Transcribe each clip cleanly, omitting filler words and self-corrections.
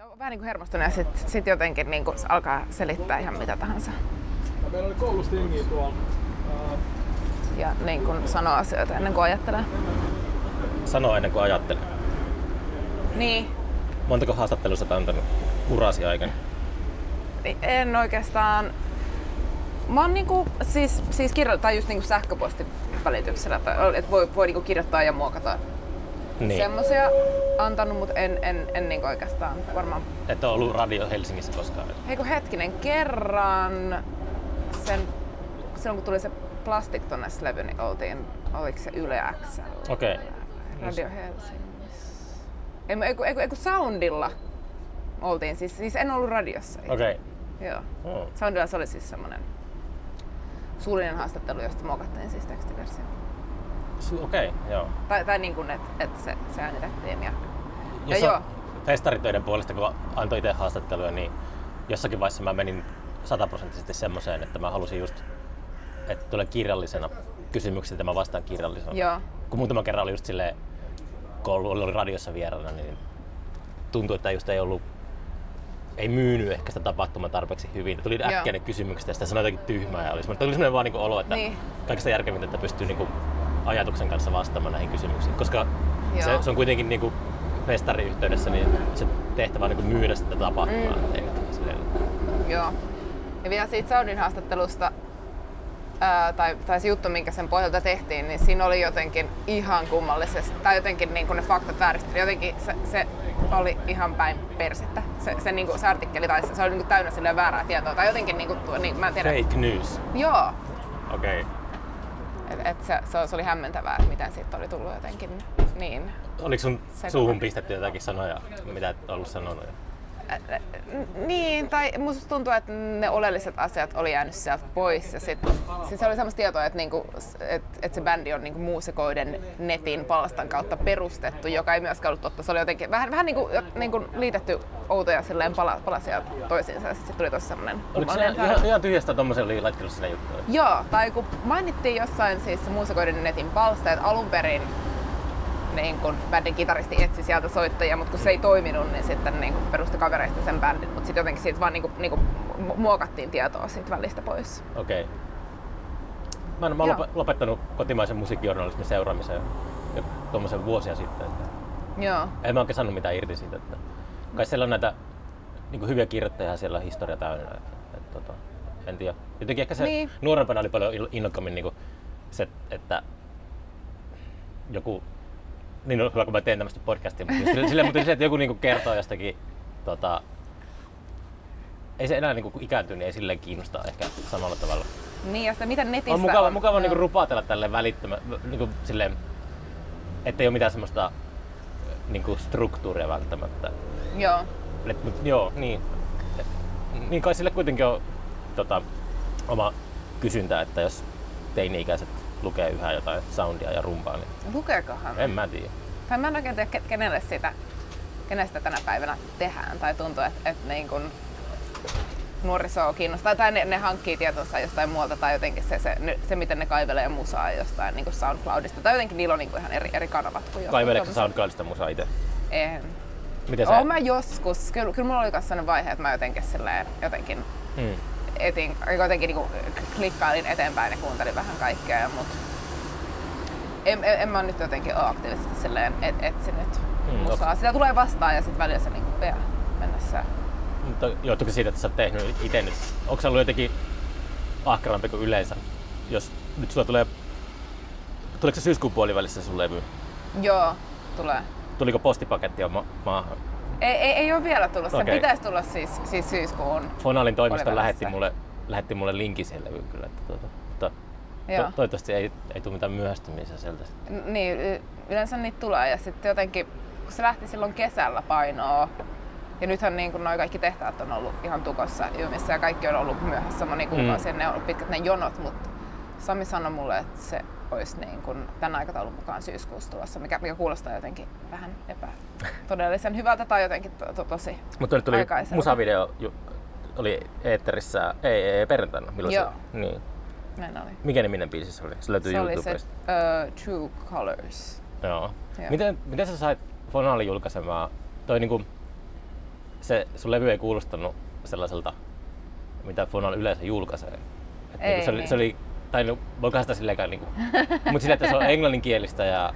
Se on vähän niin kuin hermostunut ja sitten jotenkin niin kuin alkaa selittää ihan mitä tahansa. Ja meillä oli koulussa jengiä tuolla. Ja niin kuin sanoo asioita ennen kuin ajattelee. Sanoo ennen kuin ajattelee. Niin. Montako haastattelussa olet antanut urasi aikana? En oikeastaan. Mä oon niinku, siis kirjoittaa just niinku sähköpostin välityksellä, että voi niinku kirjoittaa ja muokata. Niin. Semmoisia antanut, mutta en niinku oikeastaan varmaan. Et ole ollut radio Helsingissä koskaan? Eiku hetkinen, kerran silloin kun tuli se Plastikkas-levy, niin oliko se Yle X? Okei. Okay. Radio Helsingissä. Eiku Soundilla oltiin, siis en ollut radiossa. Okei. Okay. Joo. Oh. Soundilla se oli siis semmonen suullinen haastattelu, josta muokattiin siis tekstiversio. Okei, joo. Tai niin kuin, että se äänitettiin. Ja joo. Festaritöiden puolesta, kun antoi itse haastatteluja, niin jossakin vaiheessa mä menin 100% semmoiseen, että mä halusin just, että tulee kirjallisena kysymyksiä, että mä vastaan kirjallisena. Joo. Kun muutama kerran oli just silleen, kun oli radiossa vieraana, niin tuntui, että just ei myynyt ehkä sitä tapahtumaa tarpeeksi hyvin. Tuli äkkiä ne kysymykset ja sitä sanoi jotakin tyhmää ja oli semmoinen vaan niinku olo, että kaikista järkevintä, että pystyy niinku ajatuksen kanssa vastaamaan näihin kysymyksiin. Koska se on kuitenkin niinku festariyhteydessä, niin se tehtävä on niinku myydä sitä tapahtumaa. Joo. Ja vielä siitä Soundin haastattelusta, tai se juttu, minkä sen pohjalta tehtiin, niin siinä oli jotenkin ihan kummallisesti, tai jotenkin niin kuin ne faktat vääristeli. Jotenkin se oli ihan päin persettä. Se niinku se artikkeli, tai se oli niinku täynnä silleen väärää tietoa, tai jotenkin niinku mä en tiedä. Fake news. Joo. Okei. Okay. Et se oli hämmentävää, että miten siitä oli tullut jotenkin niin. Oliko sun suuhun pistetty jotakin sanoja, mitä et ollut sanonut? Niin, tai musta tuntuu, että ne oleelliset asiat oli jäänyt sieltä pois. Ja sit se oli semmoista tietoa, että niinku, et se bändi on niinku muusikoiden netin palstan kautta perustettu, joka ei myöskään ollut totta. Se oli jotenkin vähän niinku liitetty outoja silleen palasia toisiinsa, ja sitten tuli tossa semmonen. Oliko se ihan tyhjästä tommosen oli laittanut sinne juttuun? Joo, tai kun mainittiin jossain siis muusikoiden netin palsta, että alun perin niin kun bändin kitaristi etsi sieltä soittajia, mutta kun se ei toiminut, niin sitten niin perusti kavereista sen bändin, mutta sitten jotenkin siitä vaan niin kun muokattiin tietoa siitä välistä pois. Okei. Okay. Mä oon lopettanut kotimaisen musiikkijournalismin seuraamisen jo tuommoisen vuosia sitten. Joo. En mä oikein saanut mitään irti siitä. Että kai siellä on näitä niin hyviä kirjoittajia, siellä on historia täynnä. Että, en tiedä. Jotenkin ehkä se nuorempana oli paljon innokkaammin niin se, että joku. Niin on hyvä, kun mä teen tämmöistä podcastia, mutta silleen, että joku niinku kertoo jostakin, ei se enää niinku ikääntyy, niin ei silleen kiinnostaa ehkä samalla tavalla. Niin, ja sitä miten netissä on. Mukava niinku rupatella tälleen välittömän, niinku silleen, ettei oo mitään semmoista niinku struktuuria välttämättä. Joo. Joo, niin. Niin kai sille kuitenkin on oma kysyntä, että jos teini-ikäiset lukee yhä jotain soundia ja rumpaa. Niin lukeekohan? En mä tiedä. Tai mä en oikein tiedä, kenestä tänä päivänä tehdään. Tai tuntuu, että niin kun nuorisoa kiinnostaa. Tai ne hankkii tietonsa jostain muualta. Tai jotenkin se miten ne kaivelee musaa jostain niin SoundCloudista. Tai jotenkin niillä on niin ihan eri kanavat. Kaiveleeko SoundCloudista musaa itse? En. Miten sä? Mä joskus. Kyllä mulla oli myös sellainen vaihe, että mä jotenkin jotenkin niinku klikkailin eteenpäin ja kuuntelin vähän kaikkea, mutta en mä nyt jotenkin ole aktiivisesti silleen etsinyt musaa. Sitä tulee vastaan ja sit välillä se niinku vielä mennessä. Mutta johtuuko siitä, että sä oot tehnyt ite nyt? Onko sä ollut jotenkin ahkerampi kuin yleensä? Jos nyt sulla tuleeko se syyskuun puolivälissä sun levy? Joo, tulee. Tuliko postipakettia maahan? Ei ole vielä tullut. Sen pitäisi tulla siis syyskuun. Fonalin toimisto lähetti mulle linkin sen levyyn kyllä. Toivottavasti ei tule mitään myöhästymistä sieltä. Niin, yleensä niitä tulee. Ja sitten jotenkin, kun se lähti silloin kesällä painoa, ja nythän niin kun noi kaikki tehtaat on ollut ihan tukossa jumissa ja kaikki on ollut myöhässä moni kuukausi ja ne on ollut pitkät ne jonot, mutta Sami sanoi mulle, että se olisi niin kuin tämän aikataulun mukaan syyskuussa tulossa, mikä kuulostaa jotenkin vähän epätodellisen hyvältä tai jotenkin tosi aikaiselta. Mutta nyt tuli musavideo, oli eetterissä perjantaina, milloin joo. Se? Niin. Näin oli. Mikä niminen biisi se oli? Se löytyy YouTubesta. Se oli se Two Colors. Joo. Miten sä sait Fonalin julkaisemaan? Toi niinku se sun levy ei kuulostanut sellaiselta, mitä Fonal yleensä julkaisee. Et ei, niin se, oli, tai no, voin käsittää silleen, niin mutta sillä, että se on englanninkielistä ja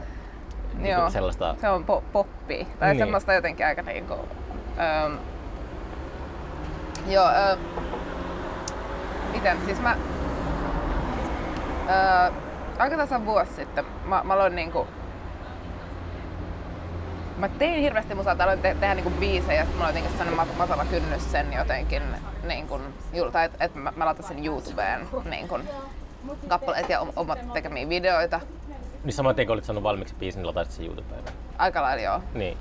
niin joo, sellaista. Se on poppia tai niin, semmoista jotenkin aika niinku. Miten? Siis mä aika tasan vuosi sitten mä aloin niinku, mä tein hirveästi musaa, aloin tehdä niinku biisejä ja sitten mulla oli jotenkin sellainen matala kynnys sen jotenkin niinkun julta, että et mä latasin YouTubeen niinkun kappaleet ja omat tekemiä videoita. Niin samoin tein, kun olit saanut valmiiksi biisin, niin lataisit sen YouTubeen. Aika lailla joo. Niin.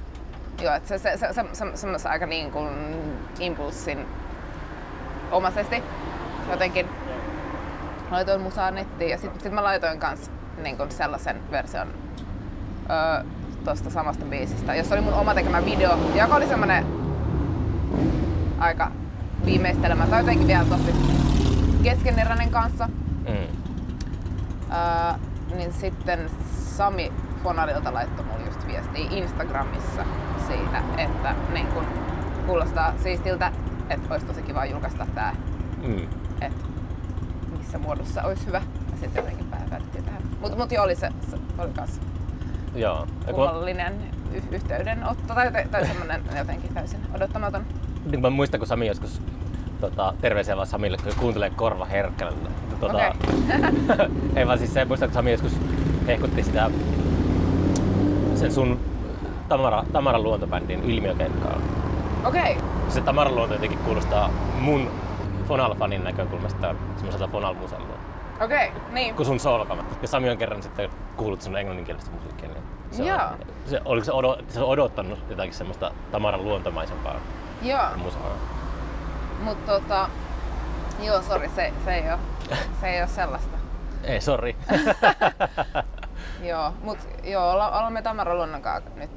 Joo, että se aika niinkun impulssin omaisesti jotenkin laitoin musaa nettiin ja sit mä laitoin kans niinkun sellaisen version tosta samasta biisistä, jossa oli mun oma tekemä video, joka oli semmonen aika viimeistelemä tai jotenkin vielä tosi keskeneräinen kanssa. Niin sitten Sami Fonalilta laittoi mulle just viestiä Instagramissa siitä, että niin kun kuulostaa siistiltä, että olisi tosi kiva julkaista tää, että missä muodossa olisi hyvä. Ja sitten jotenkin päätettiin tähän. Mut joo, oli se oli kans kummallinen yhteydenotto tai semmonen jotenkin täysin odottamaton. Niin mä muistan, kun Sami joskus terveisiä vaan Samille, kun kuuntelee Korva Herkälällä. Okay. Ei vaan siis se, muistan, kun Sami joskus hehkutti sitä sen sun Tamara Luonto-bändin Ilmiökeikkaa. Okei. Okay. Se Tamara Luonto jotenkin kuulostaa mun Fonal-fanin näkökulmasta semmoiselta Fonal-muselta. Okei, niin. Kun sun soolokama. Ja Sami on kerran sitten kuullut sun englanninkielistä musiikkia. Niin se joo. On, oliko se odottanut jotakin semmoista Tamaran luontomaisempaa musaa? Mut joo, sori, se ei oo sellaista. Ei, sori. Joo, mut joo, olemme Tamaran Luonnon kanssa nyt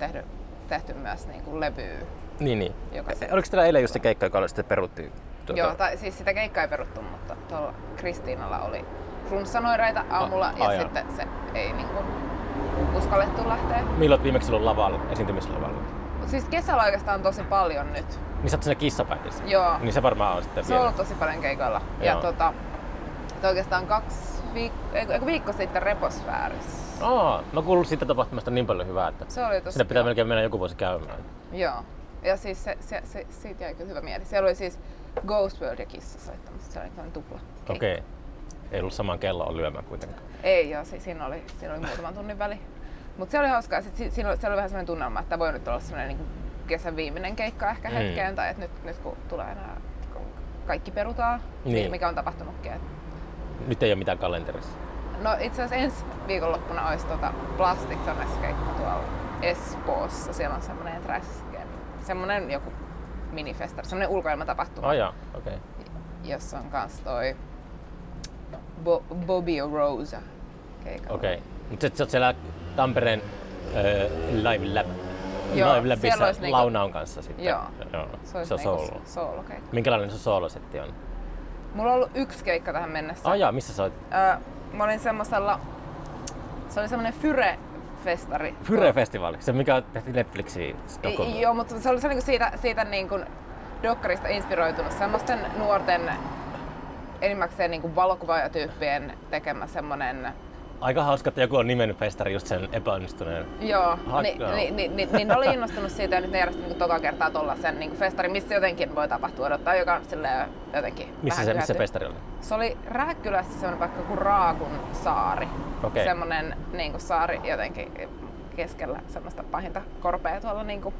tehty myös niinku levyä. Niin. Oliko teillä eilen just se keikka, joka oli sitten peruttiin? Joo, siis sitä keikkaa ei peruttu, mutta tuolla Kristiinalla oli flunssanoireita aamulla ja sitten se ei niinku uskallettu lähteä. Milloin viimeksi ollut lavalla, esiintymislavalla? Siis kesällä oikeastaan tosi paljon nyt. Niin sä oot siinä kissapäitissä? Joo. Niin se varmaan on sitten se vielä. Se on ollut tosi paljon keikoilla. Joo. Ja oikeastaan viikko sitten Reposfäärissä. Mä kuullut siitä tapahtumasta niin paljon hyvää, että sitä pitää melkein mennä joku vuosi käymään. Joo. Ja siis se siitä jäi kyllä hyvä mieli. Siellä oli siis Ghost World ja Kissa soittamassa, se oli tämmöinen tupla. Okei. Okay. Ei ollut saman kellon lyömään kuitenkaan. Ei joo, siinä oli muutaman tunnin väli. Mut se oli hauskaa, se oli vähän semmoinen tunnelma, että voi nyt olla semmoinen niin kesän viimeinen keikka ehkä hetkeen, tai että nyt kun tulee nämä, kaikki perutaan, niin. Mikä on tapahtunutkin. Että nyt ei ole mitään kalenterissa. No itse asiassa ensi viikonloppuna olisi Plastikkas keikka tuolla Espoossa, siellä on semmoinen Träski. Semmoinen joku minifestari, semmoinen ulkoilmatapahtuma, okay. Jossa on kans toi Bobby Rosa keikalla. Okei, mutta sä oot siellä Tampereen Live Lab. Joo, Live Labissa Launaun kanssa sitten. Joo. Se on niinku soolo keikka. Minkälainen sun soolosetti on? Mulla on ollut yksi keikka tähän mennessä. Missä sä oot? Mä olin semmosella, se oli semmonen Fyre Festari. Fyre Festival, se mikä tehtiin Netflixiin Stockholmilla. Joo, mutta se oli se niinku siitä niinku dokkarista inspiroitunut semmoisten nuorten enimmäkseen niinku valokuvaajatyyppien tekemä semmonen. Aika hauska, että joku on nimennyt festari just sen epäonnistuneen. Joo, niin oli innostunut siitä ja nyt ne järjestivät niinku toka kertaa tollasen niinku festari, missä jotenkin voi tapahtua odottaa, joka on silleen jotenkin missä festari oli? Se oli Rääkkylässä semmonen paikka kuin Raakun saari. Okay. Semmonen niinku saari jotenkin keskellä semmoista pahinta korpea tuolla niinku.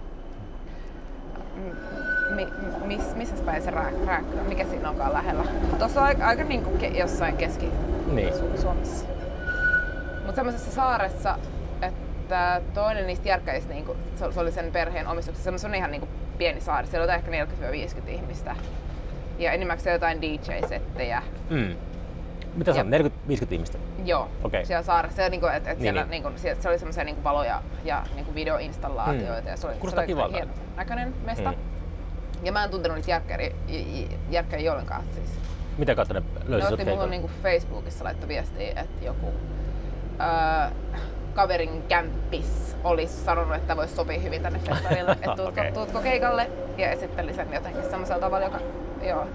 Missäs päin se Rääkkylä? Mikä siinä onkaan lähellä? Tuossa on aika niinku jossain Keski-Suomessa. Mut semmoisessa saaressa, että toinen niistä järkkäisi, niinku, se oli sen perheen omistuksessa, se on ihan niinku pieni saari, siellä on ehkä 40-50 ihmistä ja enimmäkseen jotain DJ-settejä. Mitä se on, 40-50 ihmistä? Joo, okay. Siellä saaressa, se oli semmoisia niinku valoja ja niinku videoinstallaatioita ja se oli hienon näköinen mesta. Ja mä en tuntenut niitä järkkäriä joidenkaan siis. Mitä kautta ne löysivät? Ne otti mulle niinku Facebookissa laittoi viestiä, että joku kaverin kämppis olisi sanonut, että voisi sopia hyvin tänne festarille, että tuutko keikalle, ja sitten lisäksi jotenkin semmoisella tavalla, joka joo,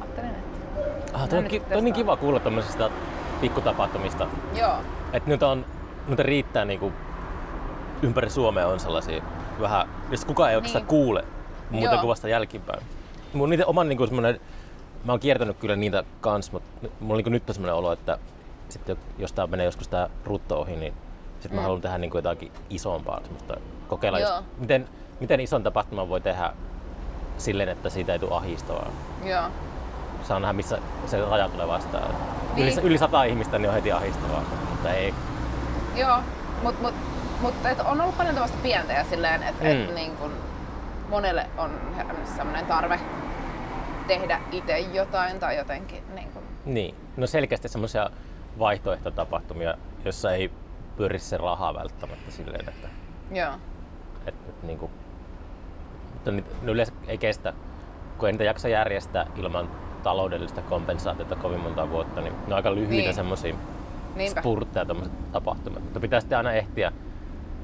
ajattelin, että... Toi on niin kiva kuulla tämmöisistä pikkutapahtumista. Joo. Että nyt riittää niinku ympäri Suomea on sellaisia vähän, jos kukaan ei oikeastaan kuule muuten kuin vasta jälkipäin. Mun niitä oman niinku semmoinen, mä oon kiertänyt kyllä niitä kans, mutta mulla on niinku nyt semmoinen olo, että sitten jos tää menee joskus tää rutto ohi, niin sit mä haluan tehdä niinku jotakin isompaa, mutta kokeilla just, miten ison tapahtuman voi tehdä silleen, että siitä ei tule ahdistavaa. Joo. Saa nähdä, missä se raja tulee vastaan. Niin. Yli 100 ihmistä niin on heti ahdistavaa, mutta ei. Joo, mutta on ollut paljon tällaista pientä ja silleen, että niin kun monelle on herännyt sellainen tarve tehdä itse jotain tai jotenkin. Niin, niin. No selkeästi semmoisia vaihtoehtotapahtumia, jossa ei pyri se rahaa välttämättä silleen, että... Joo. Että niin kuin... Mutta ne yleensä ei kestä, kun ei niitä jaksa järjestää ilman taloudellista kompensaatiota kovin monta vuotta, niin ne on aika lyhyitä semmoisia spurtteja tämmöiset tapahtumat. Mutta pitää sitten aina ehtiä,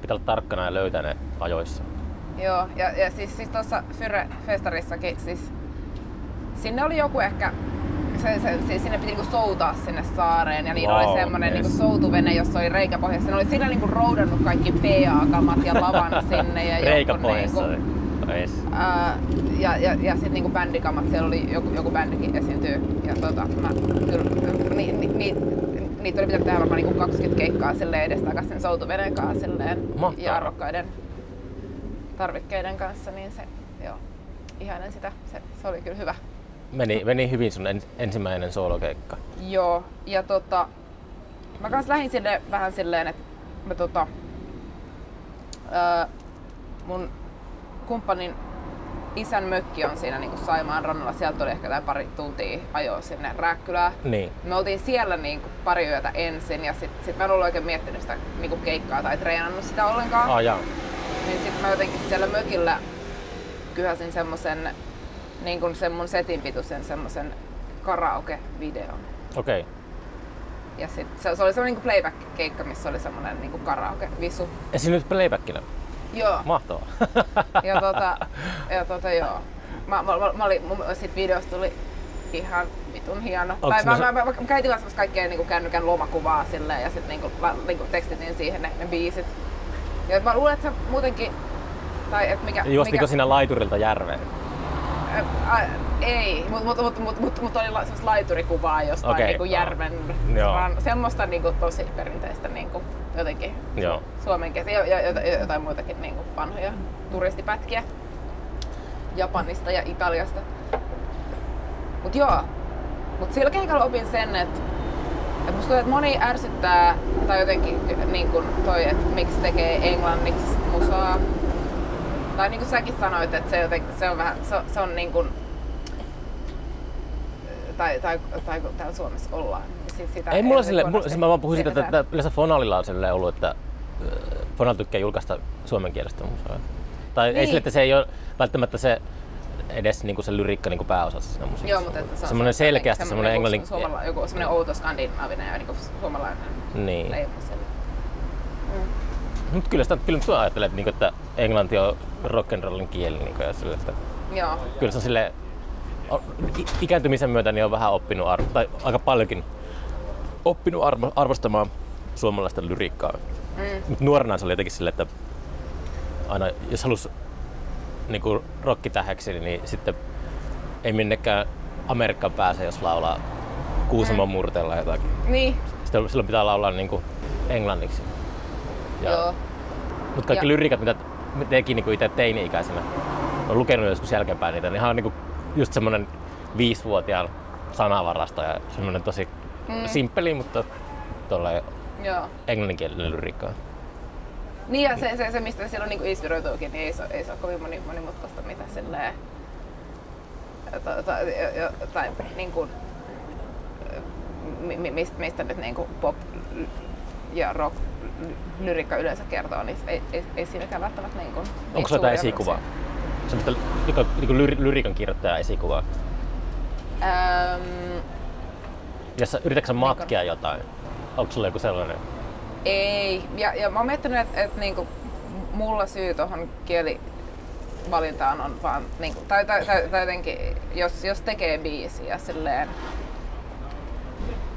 pitää olla tarkkana ja löytää ne ajoissa. Joo, ja siis tuossa Fyre Festarissakin, siis sinne oli joku ehkä, sinne piti niinku soutaa sinne saareen ja niillä oli semmoinen niinku soutuvene, jossa oli reikä pohjassa. Ne oli siinä niinku roudannut kaikki PA-kamat ja lavan sinne. Ja reikä pohjassa. Niinku, ja sitten niinku bändikamat, siellä oli joku bändikin esiintyy. Ja mä kyllä niitä oli pitänyt tehdä varmaan niinku 20 keikkaa silleen edestakaisin sen soutuveneen kanssa ja arvokkaiden tarvikkeiden kanssa, niin se joo, ihanen sitä, se oli kyllä hyvä. Meni hyvin sun ensimmäinen soolokeikka. Joo, ja mä kans lähdin sille vähän silleen, että mä mun kumppanin isän mökki on siinä niinku Saimaan rannalla, sieltä oli ehkä pari tuntia ajoa sinne Rääkkylään. Niin. Me oltiin siellä niinku pari yötä ensin ja sit mä en ollut oikein miettinyt sitä niinku keikkaa tai treenannut sitä ollenkaan. Niin sit mä jotenkin siellä mökillä kyhäsin semmosen niinkun sen mun setin pituisen semmosen karaoke-videon. Okei. Okay. Ja sit se oli semmonen niinku playback-keikka, missä oli semmonen niinku karaoke-visu. Ja siinä nyt playbackina? Joo. Mahtavaa. Joo. Mä olin, mun sit videosta tuli ihan vitun hieno. Mä käytin vaan semmos kaikkea niinku kännykän lomakuvaa silleen ja sit niinku tekstitin siihen ne biisit. Ja mä luulen, että se muutenkin... Tai et mikä... Juostiko sinä laiturilta järveen? Ei, mut oli semmoista laiturikuvaa jostain niinku järven, semmoista niinku tosi perinteistä niinku jotenkin Suomen kesä ja jotain muitakin niinku vanhoja turistipätkiä Japanista ja Italiasta. Mut sillä keikalla opin sen, että musta moni ärsyttää tai jotenkin niinkun toi, että miksi tekee englanniksi musaa. Tai niinku säkin sanoit, että se on niinkun tai täällä Suomessa ollaan. Ei mulla sille, mä vaan puhuin siitä, että yleensä Fonalilla on sellainen ollut, että Fonal tykkää julkaista suomenkielistä musaa. Tai niin. Ei sille, että se ei ole välttämättä se edes niinku se lyriikka niinku pääosassa siinä musiikissa. Joo, mutta että se on semmoinen selkeästi semmoinen englannin... Joku semmoinen outo skandinaavinen ja niinku suomalainen leima siellä. Mut kyllä mä ajattelen, että englanti on rock'n'rollin kieli niinku ja sellaista. Joo. Kyllä se on silleen... Ikääntymisen myötä niin on vähän oppinut, tai aika paljonkin oppinut arvostamaan suomalaista lyriikkaa. Mut nuorena se oli jotenkin silleen, että aina jos halusi niinku rockitähäksi, niin sitten ei minnekään Amerikkaan pääse, jos laulaa Kuusamon murteella jotakin. Niin. Silloin pitää laulaa niinku englanniksi. Mutta kaikki lyriikat, mitä teki niinku itse teini-ikäisenä, on lukenut joskus jälkeenpäin niitä, niin ihan on niinku just semmonen 5-vuotiaan sanavarasta ja semmonen tosi simppeli, mutta tolleen englanninkielinen lyriikka. Niin ja se mistä silloin niinku inspiroituukin, niin ei se ole kovin monimutkaista mitä silleen, tai niinku, mistä nyt niinku pop ja rock lyriikka yleensä kertoo, niin ei siinäkään välttämättä niinku... Onko se jotain esikuvaa? Semmoista niinku lyriikan kirjoittajan esikuvaa? Yritätkö sä matkia jotain? Onko sulla joku sellainen? Ei. Ja mä oon miettinyt, että niinku mulla syy tohon kielivalintaan on vaan niinku tai jotenkin jos tekee biisiä silleen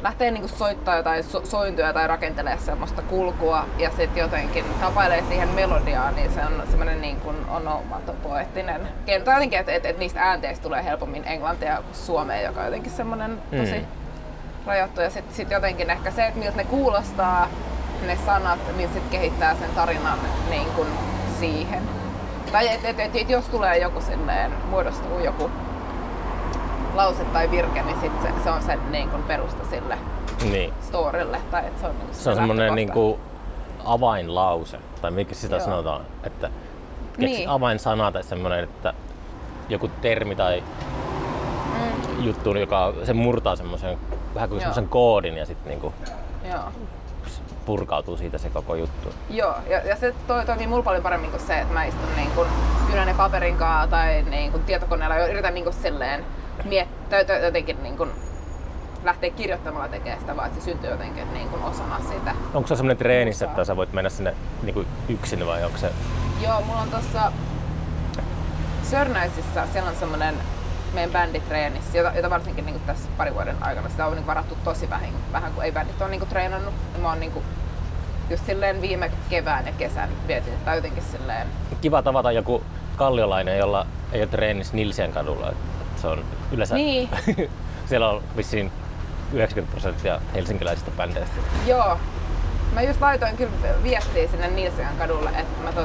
lähtee niinku soittaa jotain sointuja tai rakentelee semmoista kulkua ja sitten jotenkin tapailee siihen melodiaan, niin se on semmoinen niin kuin onomatopoeettinen. Jotenkin, että niistä äänteistä tulee helpommin englantia kuin suomea, joka on jotenkin semmoinen tosi rajattu. Ja sitten jotenkin ehkä se, että miltä ne kuulostaa, ne sanat, niin sitten kehittää sen tarinan niin kuin siihen. Tai et jos tulee joku silleen, muodostuu joku lause tai virke, niin sit se on sen niin kun perusta sille storille. Tai se on, niin se on semmoinen niin kuin avainlause, tai mikä sitä sanotaan, että avainsana tai semmoinen, että joku termi tai juttu, joka se murtaa semmoisen vähän kuin semmoisen koodin ja sitten niin kuin purkautuu siitä se koko juttu. Joo, ja se toimii mulla paljon paremmin kuin se, että mä istun niin kuin kynän ja paperin kanssa tai niin kuin tietokoneella ja yritän niin kuin silleen miettiä jotenkin niin kuin lähtee kirjoittamalla tekemään sitä, vaan että se syntyy jotenkin niin kuin osana sitä. Onko se semmoinen treenissä, että sä voit mennä sinne niin kuin yksin vai onko se? Joo, mulla on tuossa Sörnäisissä, siellä on semmoinen meidän bänditreenissä, jota varsinkin niin kuin tässä parin vuoden aikana sitä on niin kuin varattu tosi vähän, kun ei bändit ole niin kuin treenannut. Mä oon niin kuin just silleen viime kevään ja kesän vietin sitä jotenkin silleen. Kiva tavata joku kalliolainen, jolla ei ole treenissä Nilsiän kadulla. Se on yleensä, siellä on vissiin 90% helsinkiläisistä bändeistä. Joo. Mä just laitoin kyllä viestiä sinne Nilsiän kadulle, että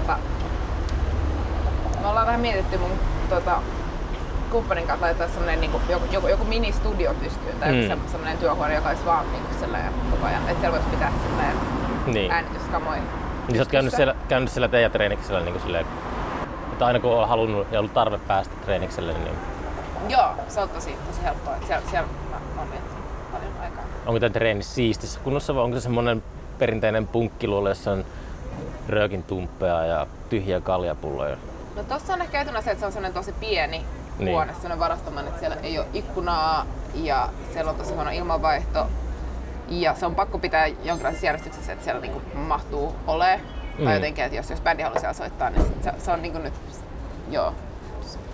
me ollaan vähän mietitty mun kumppanin kanssa laittaa semmonen niinku joku ministudio pystyyn tai semmonen työhuone, joka olisi vaan niinku sellainen koko ajan, että siellä voisi pitää sellainen äänityskamoja. Niin sä oot käynyt siellä teidän treeniksellä niinku silleen, että aina kun on halunnut ja ollut tarve päästä treenikselle, niin... Joo, se on tosi helppoa. Siellä mä oon miettinyt paljon aikaa. Onko tämä treeni siistissä kunnossa vai onko se semmoinen perinteinen punkkiluola, jossa on röökin tumppeja ja tyhjiä kaljapulloja? No tossa on ehkä etuna se, että se on semmoinen tosi pieni huone, semmoinen varastomainen, että siellä ei ole ikkunaa ja siellä on tosi huono ilmanvaihto. Ja se on pakko pitää jonkinlaisessa järjestyksessä, että siellä niinku mahtuu olemaan. Tai jotenkin, että jos bändi haluaa siellä soittaa, niin se on niinku nyt... Joo.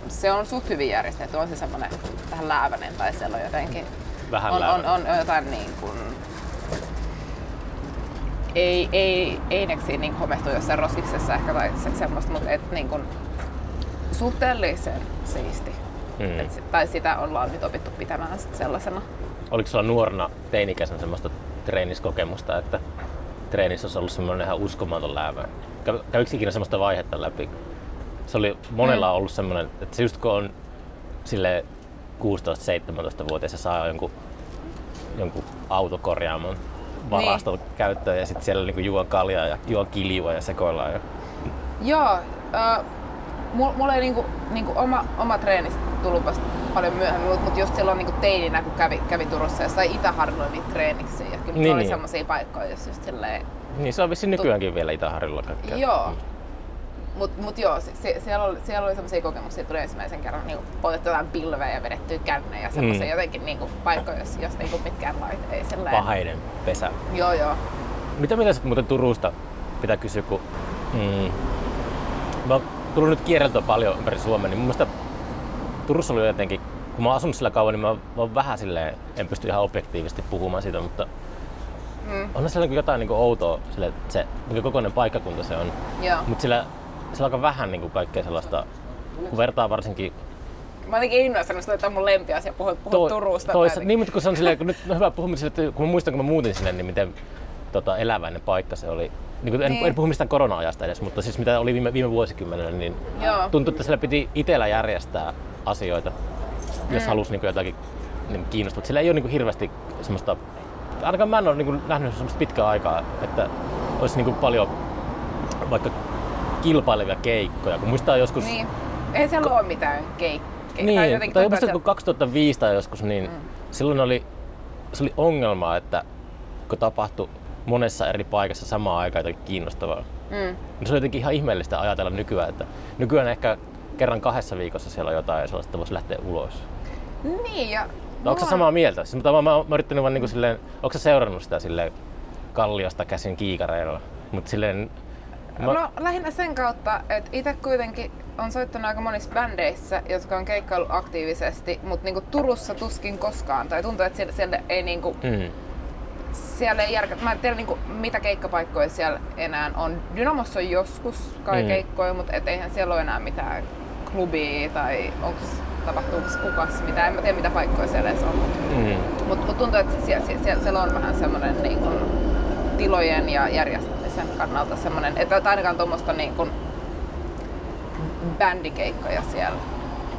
Se on suht hyvin järjestetty, on se semmoinen vähän läävänen tai siellä on jotenkin, vähän on jotain niin kuin, ei eineksiin niin homehtuu jossain roskiksessa ehkä tai semmoista, mutta et niin kuin suhteellisen siisti. Tai sitä ollaan nyt opittu pitämään sellaisena. Oliko sulla nuorena teinikäisenä semmoista treeniskokemusta, että treenissä olisi ollut semmoinen ihan uskomaton läävä? Kävikö ikinä semmoista vaihetta läpi? Se oli monella ollut semmoinen, että se just kun on 16-17-vuotias ja saa jonkun autokorjaamon varaston käyttöön ja sitten siellä niinku juon kaljaa ja juon kiljua ja sekoillaan. Joo, mulla ei niinku oma treenistä tullut vasta paljon myöhemmin, mutta just silloin niinku teininä kun kävi Turussa jossain Itä-Harjulla niitä treeniksiä ja kyllä oli semmoisia paikkoja, jos just silleen... Niin se on vissiin nykyäänkin vielä Itä-Harjulla kaikkea. Joo. Mut joo, siellä oli semmoisia kokemuksia, että tuli ensimmäisen kerran niinku poltettu jotain pilveä ja vedettyä kännejä ja semmoisia jotenkin niinku paikkoja, jos niinku mitkään lait ei sellainen. Pahainen pesä. Joo. Mitä sitten muuten Turusta pitää kysyä, kun mä oon tullut nyt kierreltyä paljon ympäri Suomea, niin mun mielestä Turussa oli jotenkin, kun mä oon asunut sillä kauan, niin mä oon vähän silleen, en pysty ihan objektiivisesti puhumaan siitä, mutta onhan siellä jotain niinku outoa, silleen, että se mikä kokoinen paikkakunta se on. Mut se on aika vähän niinku kaikkea sellaista, kun vertaa varsinkin... Mä jotenkin innoissani, että on mun lempiasia puhua Turusta. Niin, mutta kun se on silleen, kun nyt on hyvä puhua, että kun mä muistan, kun mä muutin sinne, niin miten eläväinen paikka se oli. Niin, en puhu mistään korona-ajasta edes, mutta siis mitä oli viime vuosikymmenellä, niin tuntui, että siellä piti itsellä järjestää asioita, jos halusi niin jotakin niin kiinnostaa. Siellä ei ole niin hirveästi semmoista... Ainakaan mä en ole niin nähnyt semmoista pitkää aikaa, että olisi niin paljon vaikka kilpailevia keikkoja, kun muistaa joskus... Niin. Ei siellä ole mitään keikkoja. Niin, tai muistaa, kun 2005 tai joskus, niin silloin se oli ongelma, että kun tapahtui monessa eri paikassa samaan aikaan jotakin kiinnostavaa. Niin se oli jotenkin ihan ihmeellistä ajatella nykyään, että nykyään ehkä kerran 2 viikossa siellä on jotain ja sellaista, että voisi lähteä ulos. Niin, ja... Onko sä samaa mieltä? Siis, mutta mä oon yrittänyt vaan niinku silleen, onko sä seurannut sitä silleen Kalliosta käsin kiikareilla. Mut silleen, no lähinnä sen kautta, että itse kuitenkin on soittanut aika monissa bändeissä, jotka on keikkaillut aktiivisesti, mutta niinku Turussa tuskin koskaan. Tai tuntuu, että siellä ei niinku... Siellä ei järkä. Mä en tiedä niinku, mitä keikkapaikkoja siellä enää on. Dynamossa on joskus kai keikkoja, mutta eihän siellä ole enää mitään klubia tai tapahtuuko kukas mitään. En mä tiedä mitä paikkoja siellä edes on. Mut tuntuu, että siellä on vähän semmoinen niinku, tilojen ja järjestämisen kannalta semmoinen, että ainakaan tuommoista niinku, bändikeikkoja siellä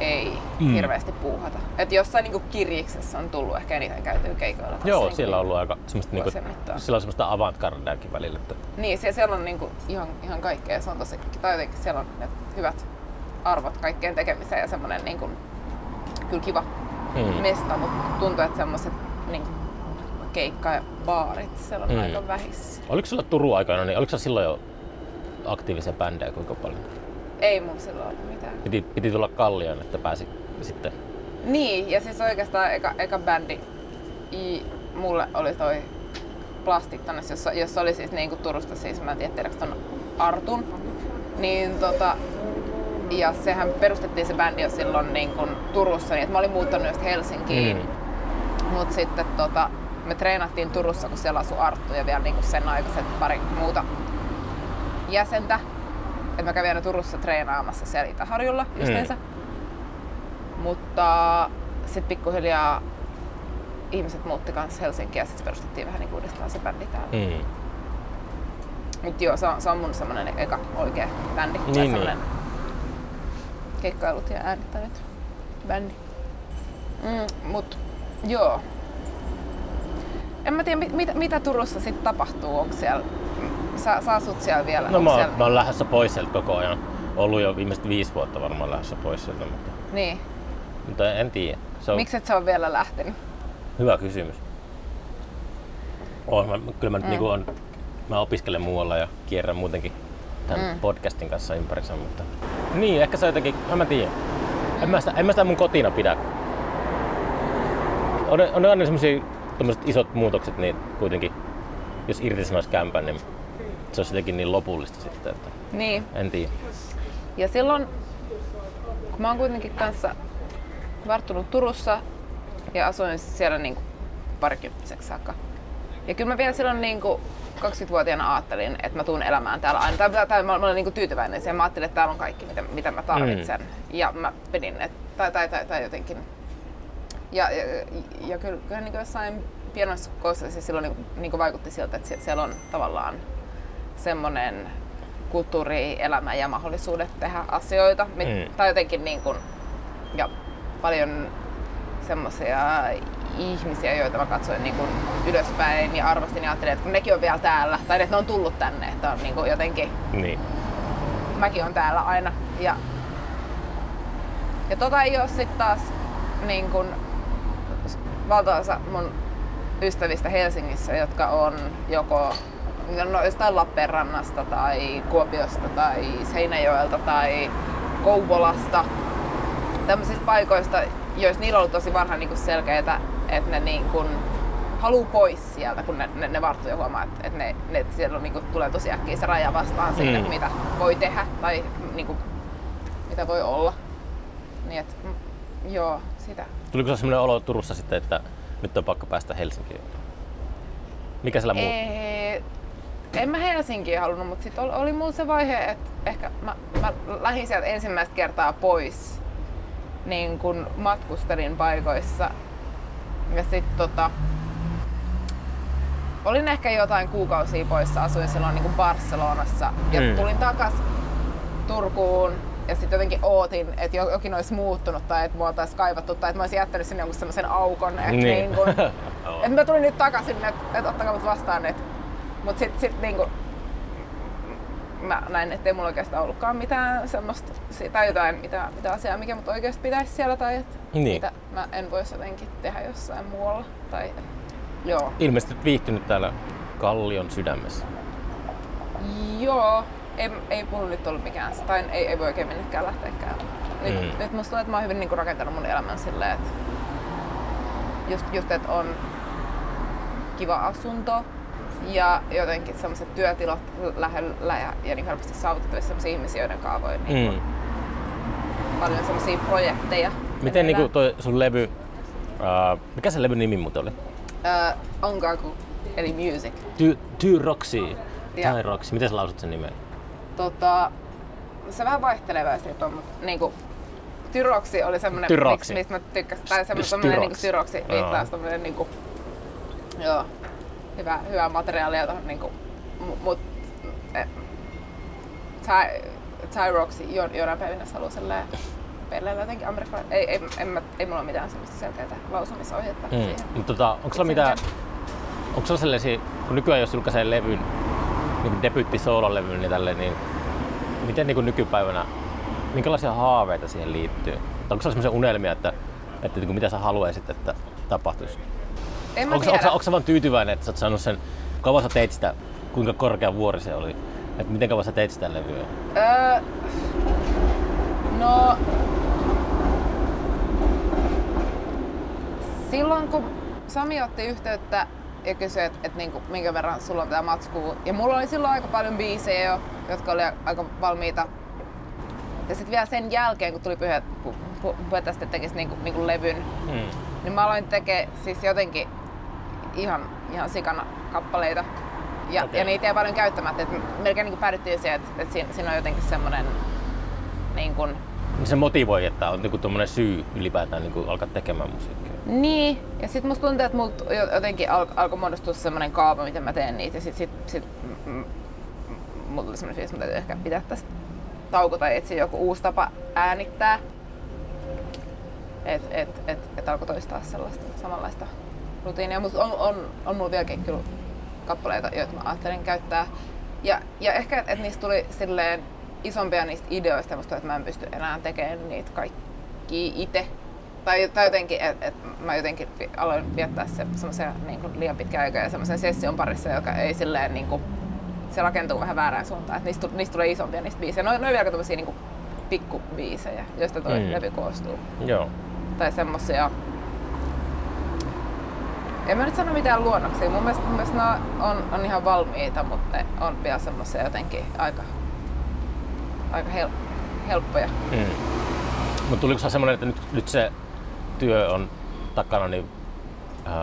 ei hirveästi puuhata. Et jossain niinku Kirjiksessä on tullut ehkä eniten käytyä keikoilla. Joo, siellä on ollut aika semmoista niinku, siellä on semmoista avantgardeakin välillä. Että... Niin, siellä on niinku ihan kaikkea. Se on tosi, tai jotenkin siellä on hyvät arvot kaikkeen tekemiseen ja semmoinen niinku, kyllä kiva mesta, mutta tuntuu, että semmoiset niinku, keikka- ja baarit siellä on aika vähissä. Oliko sulla Turun aikana, niin oliko silloin jo aktiivisia bändejä kuinka paljon? Ei mun silloin ollut mitään. Piti tulla Kallioon, että pääsi sitten. Niin, ja siis oikeastaan eka bändi mulle oli toi Plastikkas, jossa oli siis niinku Turusta, siis mä en tiedä tiedäks ton Artun. Niin ja sehän perustettiin se bändi jo silloin niinku Turussa, niin että mä olin muuttanut just Helsinkiin. Mut sitten me treenattiin Turussa, kun siellä asui Arttu ja vielä niinku sen aikaiset pari muuta jäsentä. Et mä kävin aina Turussa treenaamassa siellä Itäharjulla justeensä. Mutta sit pikkuhiljaa ihmiset muutti kans Helsinkiin ja sit perustettiin vähän niin uudestaan se bändi täällä. Mut joo, se on mun semmonen eka oikea bändi. Niin, tai semmonen keikkailut ja äänittänyt bändi. Mut joo. En mä tiedä mitä Turussa sit tapahtuu, onko siellä... Sä asut siellä vielä? No mä oon lähdössä pois sieltä koko ajan. Ollut jo viimeiset 5 vuotta varmaan lähdössä pois sieltä. Mutta... Niin. Mutta en tiedä. Miksi et sä oo vielä lähtenyt? Hyvä kysymys. Kyllä mä nyt niinku mä opiskelen muualla ja kierrän muutenkin tämän podcastin kanssa ympärissä, mutta... Niin, ehkä se jotenkin... Mä tiedän. En mä sitä mun kotina pidä. On aina semmosia tommoset isot muutokset, niin kuitenkin jos irtisanois kämpän, niin... Se on jotenkin niin lopullista sitten, että niin. En tiedä. Ja silloin, kun mä oon kuitenkin kanssa varttunut Turussa ja asuin siellä niinku parikymppiseksi saakka. Ja kyllä mä vielä silloin niinku 20-vuotiaana ajattelin, että mä tuun elämään täällä aina. Tai mä olen niinku tyytyväinen siihen. Mä ajattelin, että täällä on kaikki, mitä mä tarvitsen. Ja mä pidin, että tai jotenkin. Ja kyllä niinku jossain pienoissa koossa se silloin niinku vaikutti siltä, että siellä on tavallaan semmoinen kulttuuri, elämä ja mahdollisuudet tehdä asioita. Tai jotenkin niin kuin, ja paljon semmoisia ihmisiä, joita mä katsoin niin kuin ylöspäin ja arvostin ja ajattelin, että kun nekin on vielä täällä, tai että ne on tullut tänne, että on niin kuin jotenkin, mäkin on täällä aina. Ja ei oo sit taas niin kuin valtaosa mun ystävistä Helsingissä, jotka on joko jostain Lappeenrannasta tai Kuopiosta tai Seinäjoelta tai Kouvolasta, tämmöisistä paikoista, joissa niillä on ollut tosi varhain niin selkeää, että ne niin kuin haluu pois sieltä, kun ne varttuu ja huomaa, että ne siellä on, niin kuin, tulee tosi äkkiä se raja vastaan siitä, mitä voi tehdä tai niin kuin, mitä voi olla. Niin, että, joo, sitä. Tuliko se sellainen olo Turussa sitten, että nyt on pakko päästä Helsinkiin? Mikä siellä en mä Helsinkiin halunnut, mutta sit oli mulla se vaihe, että ehkä mä lähdin sieltä ensimmäistä kertaa pois, niin kun matkustelin paikoissa. Ja sit olin ehkä jotain kuukausia poissa, asuin silloin niin kuin Barcelonassa ja tulin takas Turkuun ja sit jotenkin ootin, että jokin olisi muuttunut tai että mua oltais kaivattu tai että mä olisin jättänyt sinne jonkun semmosen aukon, että niin kun, et mä tulin nyt takaisin, että ottakaa mut vastaan, että mut sit niinku mä näin, ettei mulla oikeastaan ollutkaan mitään semmoista tai jotain mitä asiaa, mikä mut oikeesti pitäisi siellä tai että mitä mä en voisi jotenkin tehdä jossain muualla tai joo. Ilmeisesti viihtynyt täällä Kallion sydämessä. Joo, ei mulla nyt ollut mikään, tai ei voi oikein minnekään lähteekään. Nyt musta tuntuu, että mä oon hyvin niinku rakentanut mun elämän silleen, että just että on kiva asunto. ja jotenkin sellaiset työtilat lähellä ja niin helposti saavutettavissa sellaisia ihmisiä, joiden kanssa voi niin paljon sellaisia projekteja. Miten niin kuin toi sun levy, mikä se levyn nimi muuten oli? Ongaku, eli music. Ty Roxy. Miten sä lausut sen nimen? Se vähän vaihtelee väestön, mutta niinku Tyroksi oli semmoinen, mistä mä tykkäsin, tai semmoinen niinku Tyroksi viittaus tommoinen niinku joo, hyvää materiaalia tohon niinku, mut Tyroksi jonain päivinä se haluaa silleen pelleillä jotenkin amerikkalainen, ei mulla ole mitään semmoista selkeää lausumisohjetta siihen. Mut onko sulla mitään, onko sulla sellaisia, kun nykyään jos julkaisee levyn, niinku debyytti-soololevyn niin tälleen, niin miten niin nykypäivänä, minkälaisia haaveita siihen liittyy? Onko se sellaisia unelmia, että mitä sä haluaisit, että tapahtuisi? Onko sä vaan tyytyväinen, että sä oot saanut sen, kauan sä teit sitä, kuinka korkea vuori se oli? Että miten kauan sä teit sitä levyä? No... Silloin kun Sami otti yhteyttä ja kysyi, että niinku, minkä verran sulla on tätä matskua. Ja mulla oli silloin aika paljon biisejä jo, jotka oli aika valmiita. Ja sitten vielä sen jälkeen, kun tuli puhe tästä, että tekisi niinku levyn, niin mä aloin tekee siis jotenkin ihan sikana kappaleita. Ja niitä ei paljon käyttämättä. Et melkein niinku päädyttiin siihen, että siinä on jotenkin semmoinen... Niinku... Se motivoi, että on niinku tommonen syy ylipäätään niinku alkaa tekemään musiikkia. Niin, ja sit musta tuntuu, että multa jotenkin alkoi muodostua semmonen kaava, miten mä teen niitä. Ja sit mulla tuli semmonen fiilis, että täytyy ehkä pitää tästä tauko tai etsiä joku uusi tapa äänittää. Et alkoi toistaa sellaista samanlaista rutiinia. Mutta on mulla vieläkin kyllä kappaleita, joita mä ajattelin käyttää. Ja ehkä, että niistä tuli silleen isompia niistä ideoista, musta, että mä en pysty enää tekemään niitä kaikkia itse. Tai jotenkin, että mä jotenkin aloin viettää semmoisen niin liian pitkän aikaa ja semmoisen session parissa, joka ei silleen niin kuin, se rakentuu vähän väärään suuntaan. Että niistä tulee isompia niistä biisejä. Ne on vielä tämmöisiä niin pikkubiisejä, joista toi levy koostuu. Joo. Tai semmoisia. En mä nyt sano mitään luonnoksia. Mun mielestä nämä on ihan valmiita, mutta ne on vielä semmoisia jotenkin aika helppoja. Mutta tuliko se semmoinen, että nyt se työ on takana, niin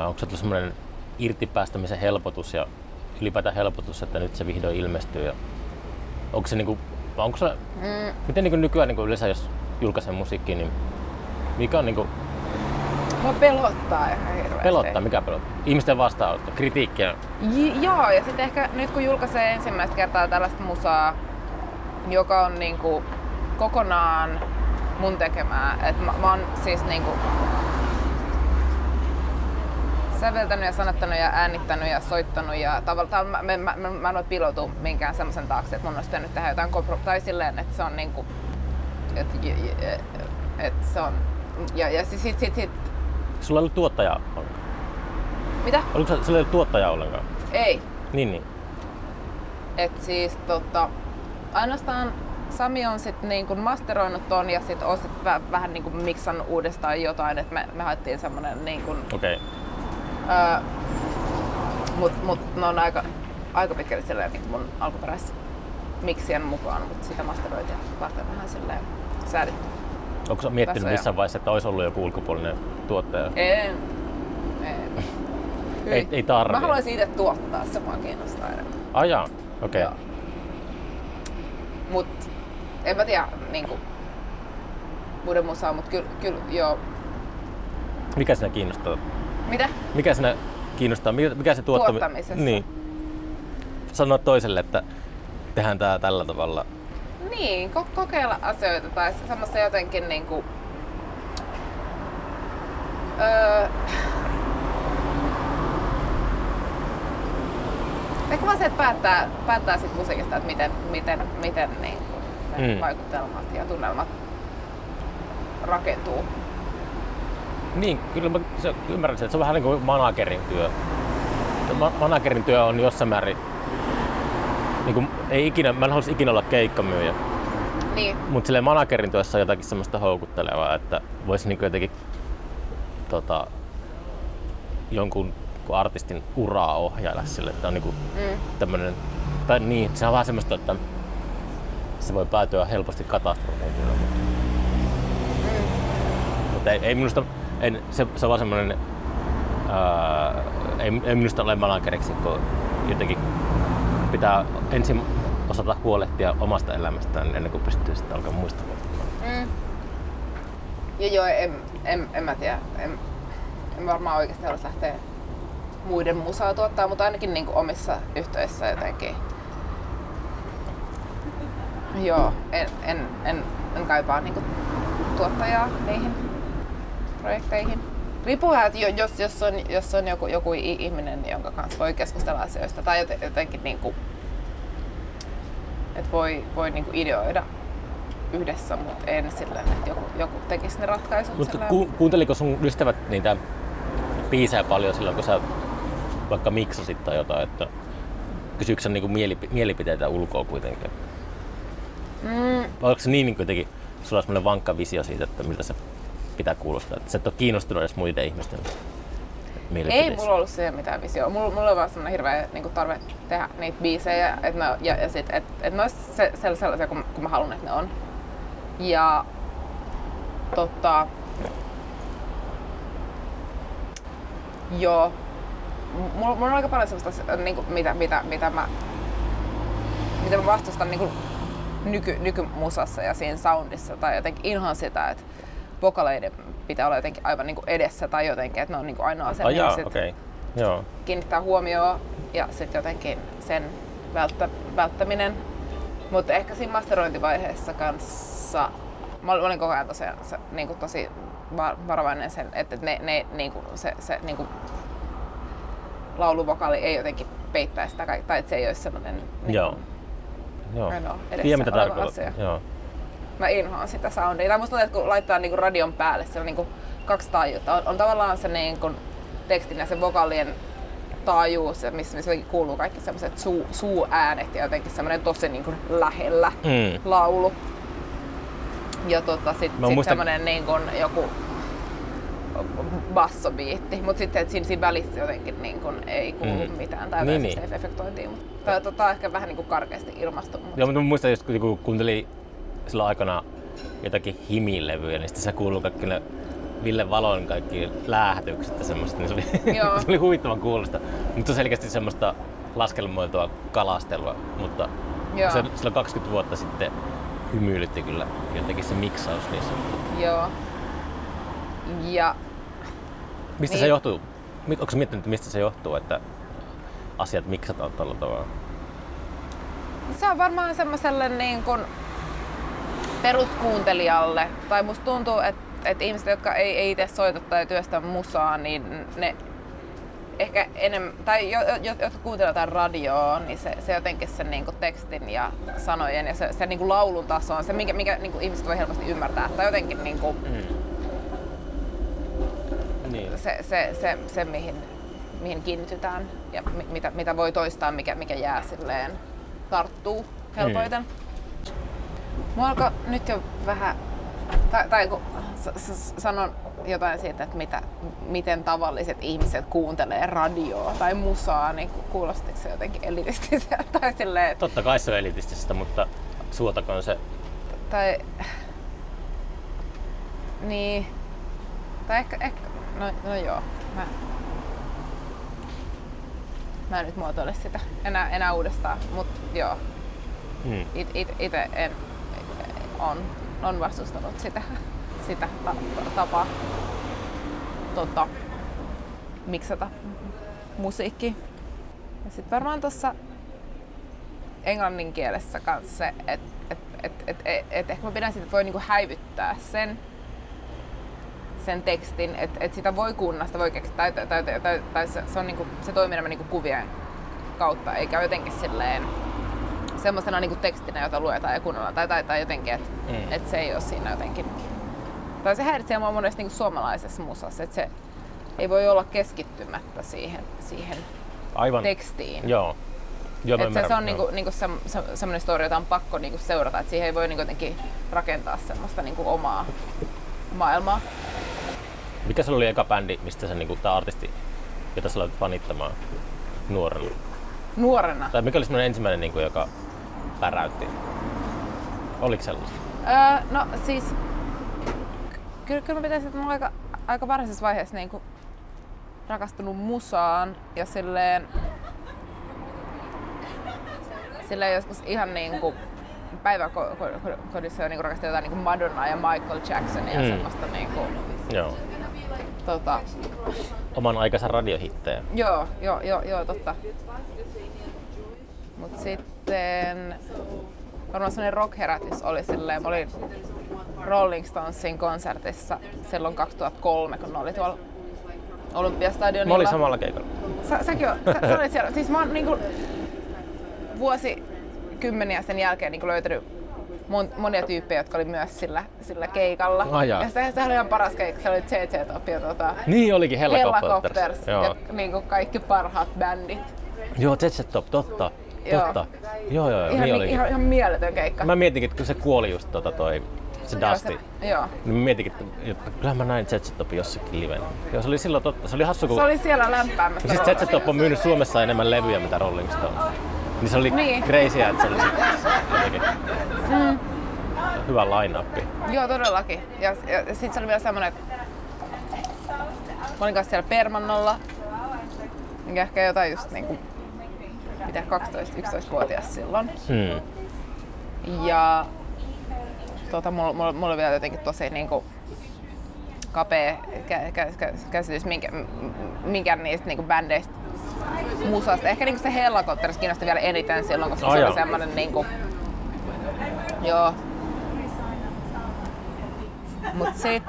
onko se tullut semmoinen irtipäästämisen helpotus ja ylipäätään helpotus, että nyt se vihdoin ilmestyy? Ja onko se niinku, miten niinku nykyään niinku yleensä, jos julkaisee musiikkia, niin mikä on niinku... Mua pelottaa ihan hirveästi. Pelottaa? Mikä pelottaa? Ihmisten vastaanotto, kritiikkiä? Joo, ja sitten ehkä nyt kun julkaisee ensimmäistä kertaa tällaista musaa, joka on niinku kokonaan mun tekemää. Et mä oon siis niinku säveltänyt ja sanottanut ja äänittänyt ja soittanut ja tavallaan mä en voi piiloutua minkään semmosen taakse, että mun olisi pitänyt tehdä jotain tai silleen, että se on niinku että se on ja sit. Sulla ei ollut tuottajaa ollenkaan? Mitä? Oliko sulla ei ollut tuottajaa ollenkaan? Ei. Niin. Et siis ainoastaan Sami on sit niinku masteroinut ton ja sit on sit vähän niinku miksannut uudestaan jotain, että me haettiin semmonen niinku okei. Mut ne on aika pitkälle silleen niinku mun alkuperäis miksien mukaan, mut sitä masterointia varten vähän silleen säädetty. Onko sä miettinyt missään vaiheessa, että ois ollut joku ulkopuolinen tuottaja? En. ei tarvii. Mä haluaisin itse tuottaa, se mua kiinnostaa enemmän. Ajaa, okei. Okay. Mut en mä tiedä niinku muiden musaa, mut kyllä joo. Mikä sinä kiinnostaa? Mitä? Mikä sinä kiinnostaa? Mikä se tuottamisessa? Niin. Sanoa toiselle, että tehdään tää tällä tavalla. Niin, kokeilla asioita tai semmoista jotenkin niinku ehkä vaan se, että päättää sit musiikista, että miten niin kuin, vaikutelmat ja tunnelmat rakentuu. Niin, kyllä mä ymmärrän sen, että se on vähän niin kuin managerin työ. Managerin työ on jossain määrin, niin kuin, mä en haluaisi ikinä olla keikkamyyjä. Niin. Mutta silleen managerin työssä on jotakin semmoista houkuttelevaa, että voisi niin kuin jotenkin jonkun niinku artistin uraa ohjailla sille, että on niinku tämmönen, tai niin, se on vähän semmoista, että se voi päätyä helposti katastrofiin. Mutta ei minusta, se on vaan semmoinen, ei minusta ole malankeriksi, kun jotenkin pitää ensin osata huolehtia omasta elämästään ennen kuin pystyy sitten alkaa muistamaan. Joo, en mä tiedä. En varmaan oikeasti halua lähteä muiden musaa tuottaa, mutta ainakin niinku omissa yhteydessä jotenkin. Joo, en kaipaa niinku tuottajaa niihin projekteihin. Riippuu vähän, jos on joku ihminen, jonka kanssa voi keskustella asioista tai jotenkin niinku, että voi niinku ideoida yhdessä, mutta en sillä, että joku tekisi ne ratkaisut. Mutta kuunteliko sun ystävät niitä biisejä paljon silloin, kun sä vaikka miksasit tai jotain, että kysyykö sä niinku mielipiteitä ulkoa kuitenkin? Vai oliko se niin kuitenkin, että sulla on semmoinen vankka visio siitä, että miltä se pitää kuulostaa, että sä et ole kiinnostunut edes muiden ihmisten mielipiteistä? Ei mulla ollut siihen mitään visioa. Mulla oli vaan semmoinen hirveä niinku tarve tehdä niitä biisejä, että ne olis sellaisia kuin mä haluan, että ne on. Ja joo, mulla on aika paljon semmoista, niinku, mitä mä vastustan niinku nykymusassa ja siinä soundissa, tai jotenkin inhoan sitä, että vokaleiden pitää olla jotenkin aivan niinku edessä tai jotenkin, että ne on niinku ainoa asia, mihin kiinnittää huomioon ja sitten jotenkin sen välttäminen. Mutta ehkä siinä masterointivaiheessa kanssa mä olin koko ajan tosiaan se, niinku, tosi varovainen sen, että ne niinku, se niinku, lauluvokaali ei jotenkin peittää sitä kaikkea, tai että se ei ole sellainen niinku, edessä mitä oleva asia. Joo. Mä inhoan sitä soundia. Tai musta tuntuu, että kun laittaa niinku radion päälle, siellä on niinku kaksi taajuutta. On tavallaan se niinku tekstin ja sen vokaalien taajuus, missä kuuluu kaikki sellaiset suuäänet ja jotenkin semmoinen tosi niinku lähellä laulu. Ja sit semmoinen niinku joku bassobiitti, mut sitten siinä välissä jotenkin niinku ei kuulu mitään tai niin. Effektointia. Mutta on ehkä vähän niinku karkeasti ilmastu. Joo, mutta muistan just kun kuuntelin silloin aikana jotakin himilevyjä, niin sitten se kuului kaikki ne Ville Valon kaikki lähetykset ja semmoista, niin se oli huvittavan kuulosta. Mutta selkeästi semmoista laskelmoitua kalastelua, mutta silloin 20 vuotta sitten hymyilytti kyllä jotenkin se miksaus niissä. Joo. Ja mistä niin. Se johtuu? Onko sä miettinyt, mistä se johtuu, että asiat miksataan tällä tavalla? Se on varmaan semmoiselle niin kuin peruskuuntelijalle, tai musta tuntuu, että ihmiset, jotka ei itse soita tai työstä musaa, niin ne ehkä enemmän, tai jotka kuuntelevat radioa, niin se jotenkin sen niinku tekstin ja sanojen ja se niinku laulun taso on se, mikä niinku ihmiset voi helposti ymmärtää, tai jotenkin niinku se mihin kiinnitytään ja mitä voi toistaa, mikä jää silleen, tarttuu helpoiten. Mulla alkoi nyt jo vähän, tai kun sanon jotain siitä, että miten tavalliset ihmiset kuuntelee radioa tai musaa, niin kuulostiko se jotenkin elitistiseltä tai silleen? Että totta kai se on elitististä, mutta suotakoon se. Tai niin, tai ehkä no joo, mä en nyt muotoile sitä enää uudestaan, mut joo, ite en. On vastustanut sitä tapaa miksata musiikki. Ja sit varmaan tuossa englannin kielessä kans se, että ehkä mä pidän sitä, että voi niinku häivyttää sen tekstin, että sitä voi kuunnasta voi keksiä, tai se on niinku, se toimii enemmän niinku kuvien kautta, eikä jotenkin silleen semmoisena niinku tekstinä, jota luetaan ja kuunnellaan tai jotenkin, että et se ei ole siinä jotenkin. Tai se häiritsee mua monesti niinku suomalaisessa musassa, että se ei voi olla keskittymättä siihen aivan tekstiin. Joo. Se on niinku semmoinen story, jota on pakko niinku seurata, että siihen ei voi niinku jotenkin rakentaa semmoista niinku omaa maailmaa. Mikä se oli eka bändi, mistä se niinku tää artisti jota sä aloitit fanittamaan nuorena? Nuorena? Tai mikä oli semmoinen ensimmäinen, niin kuin, joka päräytti? Oliko sellaista? No siis, kyllä mä pitäisin, että mä olen aika varhaisessa vaiheessa niin kuin rakastunut musaan ja silleen joskus ihan niin kuin päiväkodissa jo niin rakastin jotain niin Madonnaa ja Michael Jacksonia ja semmoista niin kuin, joo. Oman aikansa radiohittejä. Joo, totta. Mut sitten varmaan semmoinen rock-herätys oli silleen, mä olin Rolling Stonesin konsertissa silloin 2003, kun ne oli tuolla Olympiastadionilla. Mä olin samalla keikalla. Säkin sä olit siellä. Siis mä oon niinku vuosikymmeniä sen jälkeen niinku löytänyt monia tyyppejä, jotka oli myös sillä keikalla. Ja sehän oli ihan paras keikka, se oli ZZ Top ja niin olikin Hellacopters. Ja niinku kaikki parhaat bändit. Joo, ZZ Top, totta. Totta. Joo, ihan, niin ihan mieletön keikka. Mä mietinkin, että kun se kuoli just se Dusty. Joo. Niin mietinkin, että kyllähän mä näin ZZ Topin jossakin livenä. Joo, se oli silloin totta. Se oli hassu, kun... Se oli siellä lämpäämässä. Siis ZZ Top on myynyt Suomessa enemmän levyjä, mitä Rolling Stones. Niin se oli crazyä, että se oli jotenkin hyvä line-up. Joo, todellakin. Ja sit se oli vielä semmonen, että... Mä olin kanssa siellä Permannolla. Minkä ehkä jotain just niinku... Mitä 12-11-vuotias silloin. Ja mulla oli vielä jotenkin tosi niinku kapea käsitys minkään niistä niinku bändeistä musasta. Ehkä niinku se Hellacopters kiinnosti vielä eniten silloin, koska se oli semmoinen niinku joo. Mut sit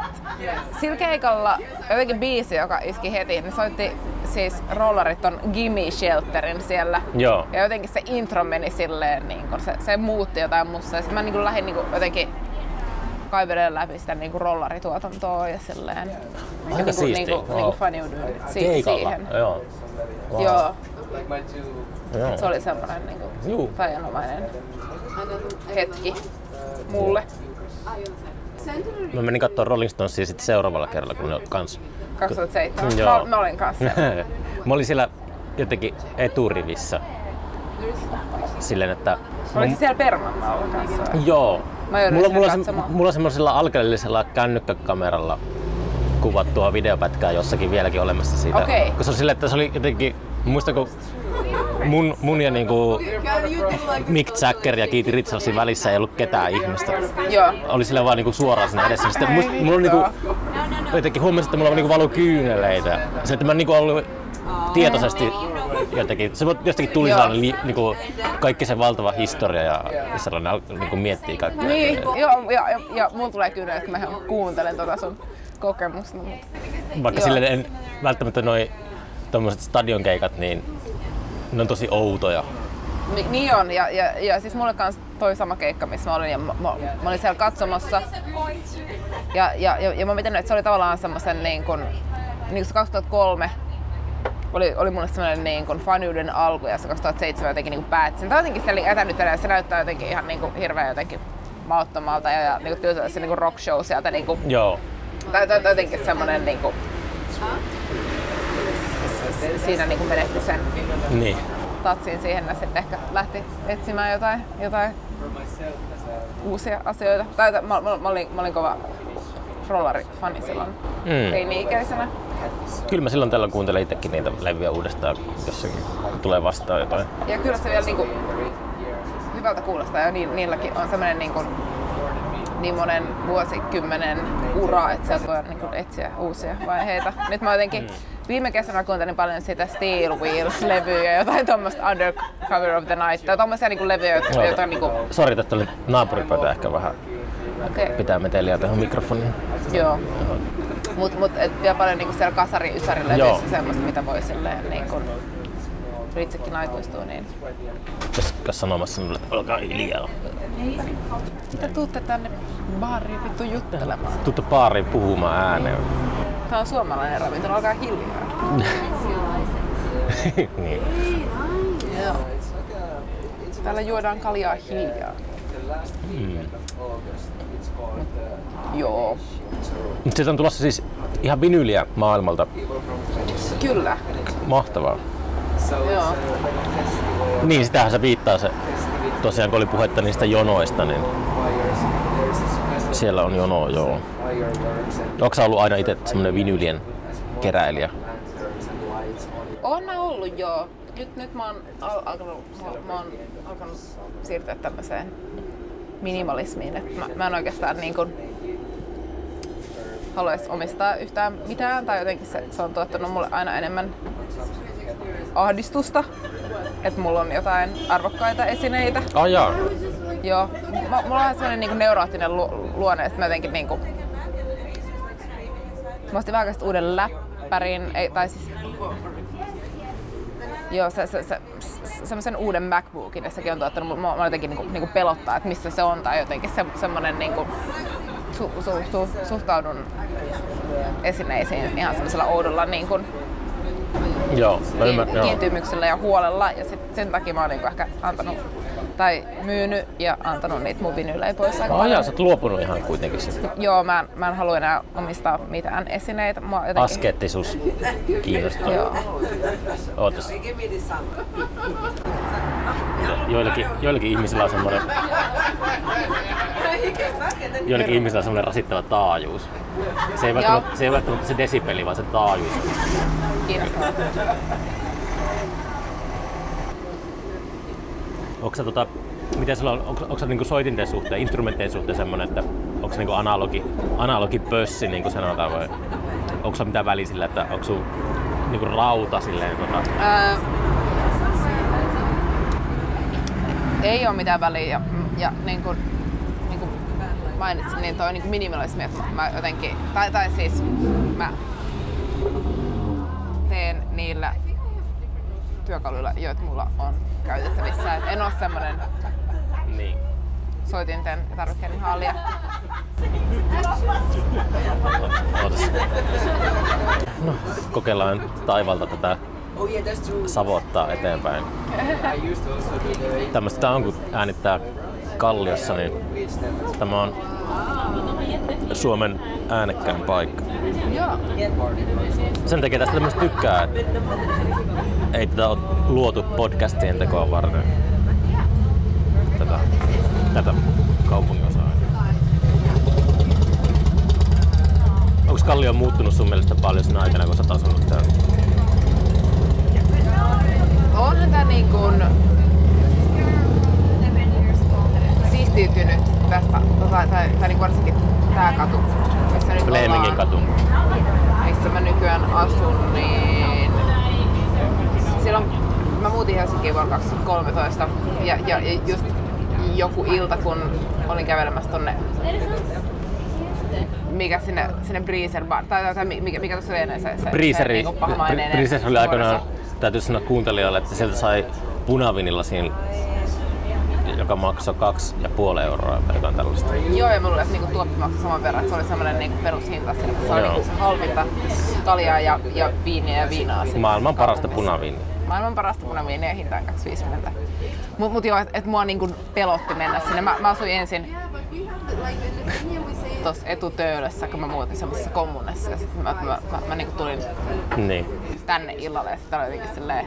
sillä keikalla jotenkin biisi, joka iski heti, ne soitti siis rollarit on Gimme Shelterin siellä. Joo. Ja jotenkin se intro meni silleen, niin kun se muutti jotain musta. Ja sit mä niin lähdin niin jotenkin kaivelemaan läpi sitä niin rollarituotantoa ja silleen. Aika siistiä. Niin faniuduin siihen. Joo. Wow. Joo. Se oli semmoinen niin tajanomainen hetki mulle. Mä menin katsoa Rolling Stonesia sitten seuraavalla kerralla, kun ne oli kans. 2007. Joo. Mä olin kanssa. Mä olin siellä jotenkin eturivissä. Silleen, että... Oliko siellä Permannolla kanssa? Joo. Mulla on semmoisella alkeellisella kännykkäkameralla kuvattua videopätkää jossakin vieläkin olemassa siitä. Okay. Koska silleen, että se oli jotenkin... Muistanko mun ja niinku Mick Jagger ja Keith Richardsin välissä ei ollut ketään ihmistä. Joo. Oli silleen vaan niinku suoraan siinä edessä. Sitten mulla on niinku... Jotenkin huomasin, että mulla niinku valuu kyyneleitä. Se, että mä niinku ollut tietoisesti jotenkin... Se jostakin tuli sellainen niinku kaikki se valtava historia ja sellainen niinku miettii kaikkea. Niin. Joo, ja mulla tulee kyyneleitä, että mä kuuntelen tota sun kokemusta. Vaikka silleen en välttämättä noi... Tuommoiset stadionkeikat, niin ne on tosi outoja. Niin on, ja siis mulle kans toi sama keikka, missä mä olin, ja mä olin siellä katsomassa. Ja mä mietin, että se oli tavallaan semmosen niin kuin se 2003 oli mulle semmoinen niin kuin faniuden alku, ja se 2007 jotenkin niin kuin päätin. Tää jotenkin siellä etänytänä, se näyttää jotenkin ihan niin kuin hirveän jotenkin mauttomalta, ja niin kuin tylsä se niin kuin rock show sieltä niin kuin. Joo. Tai jotenkin semmonen niin kuin siinä niinku menetti sen tatsin siihen ja sitten ehkä lähti etsimään jotain uusia asioita. Tai mä olin kova rollarifani silloin teini-ikäisenä. Kyllä mä silloin tällöin kuuntelen itsekin niitä levyjä uudestaan, jossakin tulee vastaan jotain. Ja kyllä se vielä niinku hyvältä kuulostaa ja niilläkin on semmoinen niinku niin monen vuosikymmenen ura, että sieltä voi niinku etsiä uusia vaiheita. Nyt mä jotenkin viime kesänä kuuntelin paljon sitä Steel Wheels-levyä ja jotain tuommoista Undercover of the Night tai tuommoisia niinku levyjä, joita niinku... Sori, tästä oli naapuripöytä ehkä vähän. Okay. Pitää meteliä tähän mikrofoniin. Joo. Mut vielä paljon niinku siellä kasari-ysäri-levyissä semmoista, mitä voi silleen niinku... Kun itsekin aikuistuu, niin... Pitäisikö sanomassa sinulle, että olkaa hiljaa? Mitä tuutte tänne baariin vittu juttelemaan? Tuutte baariin puhumaan ääneen. Tää on suomalainen ravintola, olkaa hiljaa. Niin. Joo. Täällä juodaan kaljaa hiljaa. Joo. Mutta sieltä on tulossa siis ihan vinyyliä maailmalta. Kyllä. Mahtavaa. Joo. Niin, sitähän se viittaa se. Tosiaan kun oli puhetta niistä jonoista, niin siellä on jonoa, joo. Onko sä ollut aina itse semmoinen vinylien keräilijä? Oon mä ollut, joo. Nyt mä oon alkanut siirtyä tämmöiseen minimalismiin, että mä en oikeastaan niin kuin haluaisi omistaa yhtään mitään tai jotenkin se on tuottanut mulle aina enemmän ahdistusta, että mulla on jotain arvokkaita esineitä. Ah, jaa. Joo. Mulla on sellainen niinku neuroottinen luonne, että mä jotenkin niinku mä ostin vähän uuden läppärin, tai siis joo, semmoisen uuden MacBookin, ja sekin on tuottanut, mä jotenkin niinku pelottaa, että missä se on, tai jotenkin semmonen niinku suhtaudun esineisiin ihan semmoisella oudolla niinku kiintymyksellä ja huolella, ja sen takia mä oon niinku ehkä antanut tai myynyt ja antanut niitä mun vinylejä pois aika paljon. Sä oot luopunut ihan kuitenkin sitä. Joo, mä en halua enää omistaa mitään esineitä. Jotenkin askeettisuus kiinnostaa. Joo. Ootas. Joillakin ihmisillä on semmoinen rasittava taajuus. Se ei välttämättä se desibeli, vaan se taajuus. Kiinnostavaa. Onko sä niinku soitinten suhteen, instrumenttien suhteen semmoinen, että onko se niinku analogipössi niinku sanotaan, vai onko se mitään väliä sillä, että onko sun niinku rauta silleen Ei oo mitään väliä ja niinku mainitsin, niin toi niinku minimalismi, että mä jotenkin tai siis mä teen niillä työkaluilla, joita mulla on käytettävissä. Et en ole semmonen niin soitinten ja tarvikkeiden haalija. No, kokeillaan taivalta tätä savottaa eteenpäin. Tämmöstä tää on, kun äänittää Kalliossa, niin tämä on Suomen äänekkäin paikka. Sen takia tästä tämmöistä tykkää, että ei tätä ole luotu podcastien tekoa varten. Tätä kaupunginosaa. Onko Kallio muuttunut sun mielestä paljon sen aikana, kun sä oot asunut täällä? Onhan tää niin kuin siistiytynyt tästä, tai varsinkin tää katu. Flemingin katu. Missä mä nykyään asun, niin silloin mä muutin Helsinkiin vuonna 2013 ja just joku ilta, kun olin kävelemässä tonne mikä sinne Breezer Bar, tai mikä tuossa oli ennen se Breezeri, niin pahmainen. Breezer oli aikanaan, täytyy sanoa kuuntelijoille, että sieltä sai punavinilla siinä, joka maksoi 2,5 €, tai jotain tällaista. Joo, ja mulle niinku tuoppi maksoi saman verran, että se oli semmoinen niinku perushinta, että se oli niinku halvinta kaljaa ja viiniä ja viinaa. Maailman parasta punaviiniä. Maailman parasta punaviiniä ja hintaan 2,50. Mut joo, et mua niinku pelotti mennä sinne. Mä asuin ensin tossa Etutöölössä, kun mä muutin semmoisessa kommunessa, ja sit mä niinku tulin tänne illalle, ja sit oli jotenkin silleen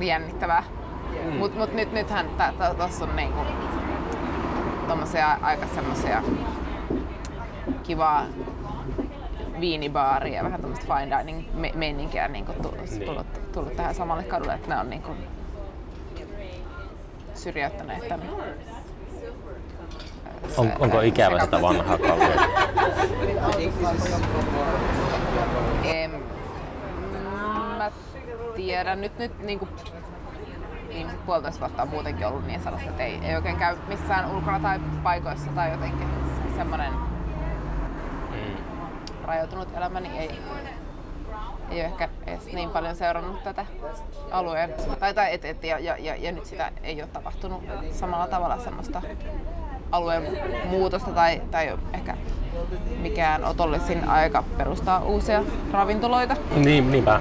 jännittävää. Mut nythän tossa on niinku tommosia aika semmosia kivaa viinibaaria, vähän tommoista fine dining meininkiä niinku tullut tähän samalle kadulle, että ne on niinku syrjäyttäneet tänne. Onko ikävä sitä vanhaa kallioa? Mä tiedän, nyt niinku viimeiset 1,5 vuotta on muutenkin ollut niin sellaista, että ei oikein käy missään ulkona tai paikoissa tai jotenkin semmoinen rajoitunut elämä, niin ei ole ehkä edes niin paljon seurannut tätä alueen. Ja nyt sitä ei ole tapahtunut samalla tavalla semmoista alueen muutosta tai ehkä mikään otollisin aika perustaa uusia ravintoloita. Niinpä.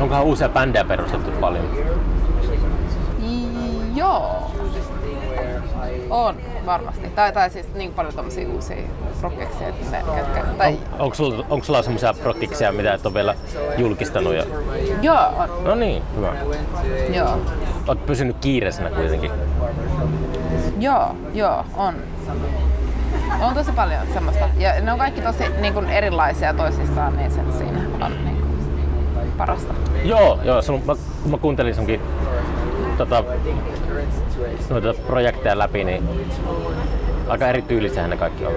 Onkohan uusia bändejä perustettu paljon? Joo. On. varmasti. Tai siis niin paljon tommosia uusia projekteja, ketkä... Onko sulla semmoisia projekteja, mitä et ole vielä julkistanut? Ja... Joo, on. No niin, hyvä. Joo. Oot pysynyt kiireisenä kuitenkin. Joo, on. On tosi paljon semmoista. Ja ne on kaikki tosi niin kuin erilaisia toisistaan, niin se siinä on niin kuin parasta. Joo, mä kuuntelin sunkin noita projekteja läpi, niin aika erityylisiähän ne kaikki on.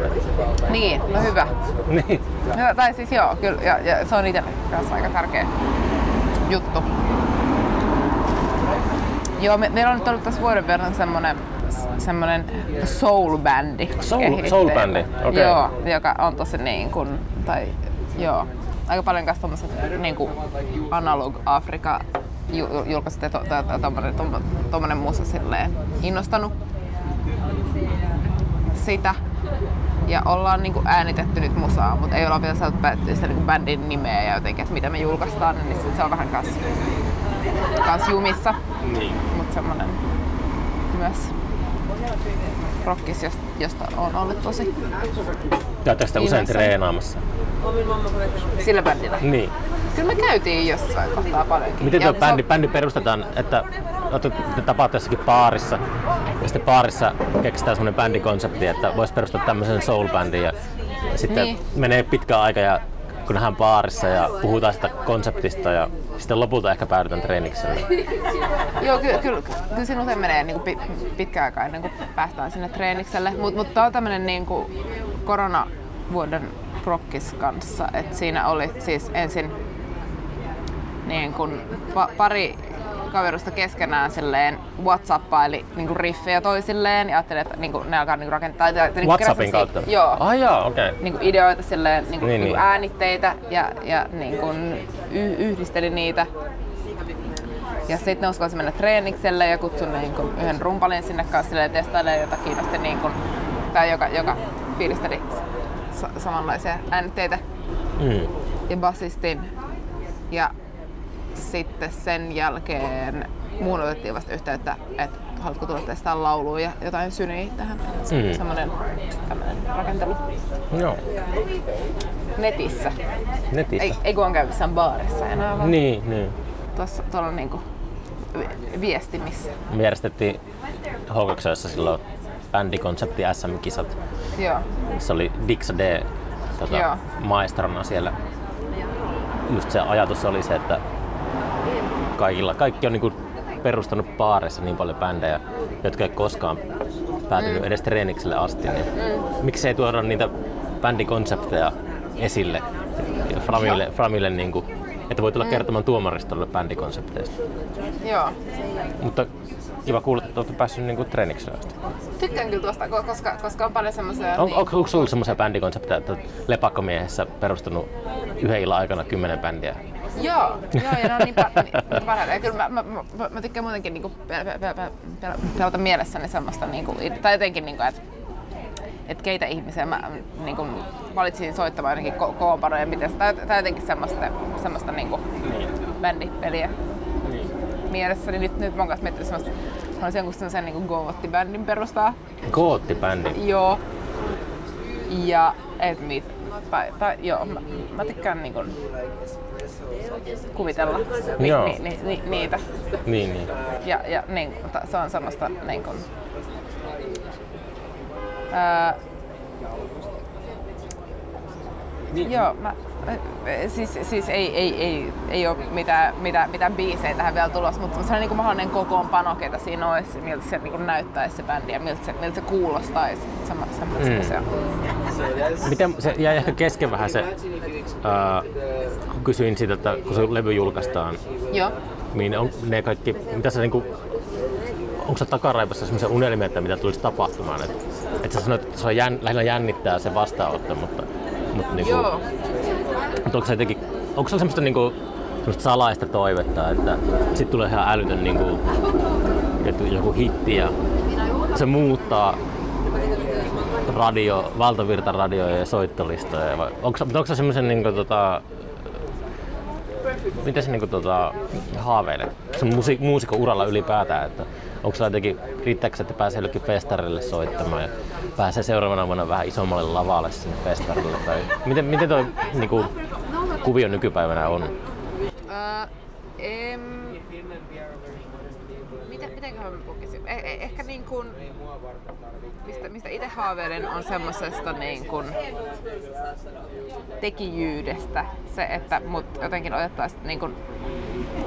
Niin, no hyvä. Niin. No, tai siis joo, kyllä, ja se on itselle kanssa aika tärkeä juttu. Joo, meillä on nyt ollut tässä vuoden verran semmoinen soul-bändi. Soul-bändi, okei. Joo, joka on tosi niin kuin, tai joo, aika paljon kanssa tommoset niin kuin analog Afrika julkaiset ja tommonen muussa silleen innostanut sitä. Ja ollaan niinku äänitetty nyt musaa, mutta ei olla vielä saatu päättyä sitä niinku bändin nimeä ja jotenkin, että mitä me julkaistaan, niin sit se on vähän kans jumissa. Niin. Mut semmonen myös rockis, josta on ollut tosi... Ja tästä usein treenaamassa. Sillä bändillä? Niin. Kyllä me käytiin jossain kohtaa paljonkin. Miten tuo bändi perustetaan, että te tapaatte jossakin baarissa ja sitten baarissa keksitään semmoinen bändikonsepti, että voisi perustaa tämmöisen soul-bändin ja sitten niin. Menee pitkä aika ja kun nähdään baarissa ja puhutaan sitä konseptista ja sitten lopulta ehkä päädytään treenikselle. Joo, kyllä siinä usein menee niin kuin pitkä aika ennen kuin päästään sinne treenikselle, mutta tämä on tämmöinen niin kuin koronavuoden prokkis kanssa, että siinä oli siis ensin niin kuin pari kaverusta keskenään silleen WhatsAppaili niinku riffejä toisilleen ja ajattelin, että niinku ne alkaa niinku rakentaa WhatsAppin kautta. Joo. Ah, joo, okei. Okay. Niinku ideoita silleen niinku äänitteitä ja niinku yhdisteli niitä. Ja sitten ne uskalsi mennä treenikselle ja kutsun niinku yhden rumpalin sinne kanssa silleen testailemaan jota kiinnosti niinku tai joka fiilisteli samanlaisia äänitteitä. Mm. Ja basistin ja sitten sen jälkeen muun otettiin vasta yhteyttä, että haluatko tulla testaamaan laulua ja jotain syniä tähän. Semmoinen rakentelu. Joo. Netissä. Ei kun on käynyt jossain baarissa enää vaan. Niin. Tuolla niinku viestimissä. Me järjestettiin H2O:ssa silloin bändikonsepti SM-kisat. Joo. Se oli Dixa D maestrona siellä. Just se ajatus oli se, että kaikki on niinku perustanut baareissa niin paljon bändejä, jotka ei koskaan päätynyt edes treenikselle asti. Niin miksi ei tuoda niitä bändikonsepteja esille Framille niinku, että voi tulla kertomaan tuomaristolle bändikonsepteista. Joo. Mutta kiva kuulla, että olette päässyt niinku treenikselle asti. Tykkään kyllä tuosta, koska on paljon semmoisia... Onko sulla semmoisia bändikonsepteja, että lepakkomiehessä perustanut yhden illan aikana 10 bändiä? Joo, ja ne on niin parhaita. Ja kyllä mä tykkään muutenkin niinku pelata mielessäni semmoista, niinku, tai jotenkin, niinku, että keitä ihmisiä mä niinku, valitsin soittamaan ainakin koonpanoja, tai jotenkin semmoista niinku, bändipeliä mielessäni. Nyt mä oon kanssa miettinyt semmoista, haluaisin jonkun semmoisen niinku gootti-bändin perustaa. Gootti-bändi? Joo. Ja et mit. Joo, mä tykkään niinku kuvitella niitä. Niin. Ja niin, se on semmoista niin kuin, joo, siis ei ole mitään biisejä tähän vielä tulossa, mutta se on niinku mahdollinen kokoonpano, ketä siinä olisi, miltä se niinku näyttäisi se bändi ja miltä se kuulostaisi. Miten se jäi ehkä kesken vähän se, kun kysyin siitä, että kun se levy julkaistaan, niin on ne kaikki, mitä se niinku, onko se takaraipassa semmoisia unelmia, että mitä tulisi tapahtumaan? Et sä sanoit, että se on lähinnä jännittää se vastaanotto, mutta niinku, onko se jotenkin, onko se semmoista niinku semmoista salaista toivetta, että sit tulee ihan älytön niinku joku hitti ja se muuttaa radio, valtavirta radioja ja soittolistoja, vai onko se semmoisen niinku Miten sä niinku haaveilet sen muusikon uralla ylipäätään, että onko sä jotenkin, riittääkö sä, että pääsee jollekin festarille soittamaan ja pääsee seuraavana vuonna vähän isommalle lavalle sinne festarille? Tai miten toi niinku kuvio nykypäivänä on? Mitenköhän mä pukisin? Ehkä niin kuin, mistä itse haaveilen, on semmosesta niin kuin tekijyydestä. Se, että mut jotenkin otettaisiin niin kuin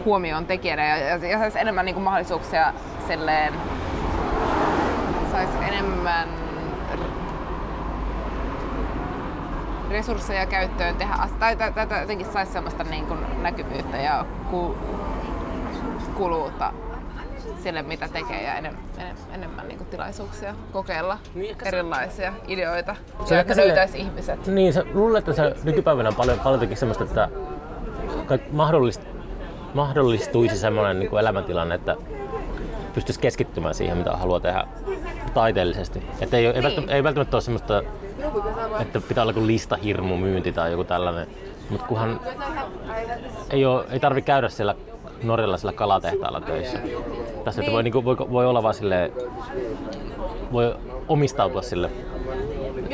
huomioon tekijänä ja saisi enemmän niin kuin mahdollisuuksia silleen, saisi enemmän resursseja käyttöön tehdä, tai jotenkin saisi semmoista niin kuin näkyvyyttä ja kuluuta sille, mitä tekee, ja enemmän niinku tilaisuuksia kokeilla erilaisia ideoita, jotka löytäisi ihmiset. Niin, sä luulet, että se nykypäivänä on paljon teki semmoista, että mahdollistuisi semmoinen niinku elämäntilanne, että pystyisi keskittymään siihen, mitä haluaa tehdä taiteellisesti. Että ei välttämättä ole semmoista, että pitää olla joku listahirmumyynti tai joku tällainen, mutta kunhan ei tarvitse käydä siellä norjalaisella kalatehtaalla töissä. Tässä niin. Voi, niin kuin, voi olla vaan silleen, voi omistautua sille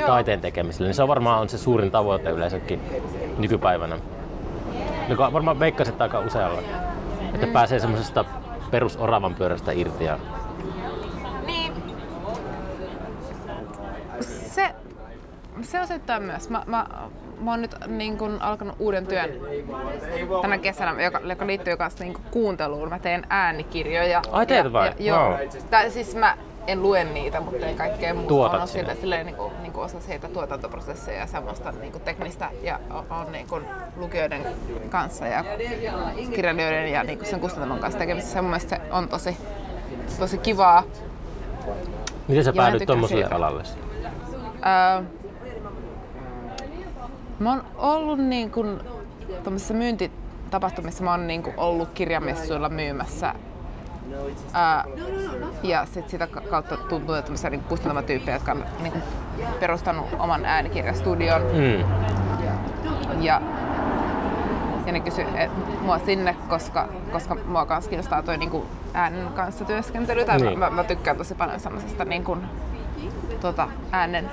taiteen tekemiselle. Niin se on varmaan se suurin tavoite yleensäkin nykypäivänä. Joka varmaan veikkaisi, että aika usealla. Että pääsee semmoisesta perusoravan pyörästä irti. Ja... Niin. Se osoittaa myös. Mä oon nyt niin kun alkanut uuden työn tänä kesänä, joka liittyy myös niin kun kuunteluun. Mä teen äänikirjoja. Ai teet vai? Joo. Tai siis mä en lue niitä, mutta ei kaikkea muuta. Tuotat sinne. Silleen niin kuin osa siitä tuotantoprosessia ja semmoista niin kuin teknistä. Ja on niin kuin lukijoiden kanssa ja kirjailijoiden ja niin kuin sen kustantelun kanssa tekemistä. Se mun mielestä se on tosi kivaa. Miten sä päädyit tommoselle alalle? Mä oon ollut niin kun tommosissa myyntitapahtumissa, mä oon niin kun ollut kirjamessuilla myymässä. Ja sit sitä kautta tuntuu, että tämmöisiä niin kustantamatyyppejä, jotka on niin kun perustanut oman äänikirjastudion. Ja ne kysyi mua sinne, koska mua kans kiinnostaa toi niin kun äänen kanssa työskentely. Tai mä tykkään tosi paljon semmosesta niin kun äänen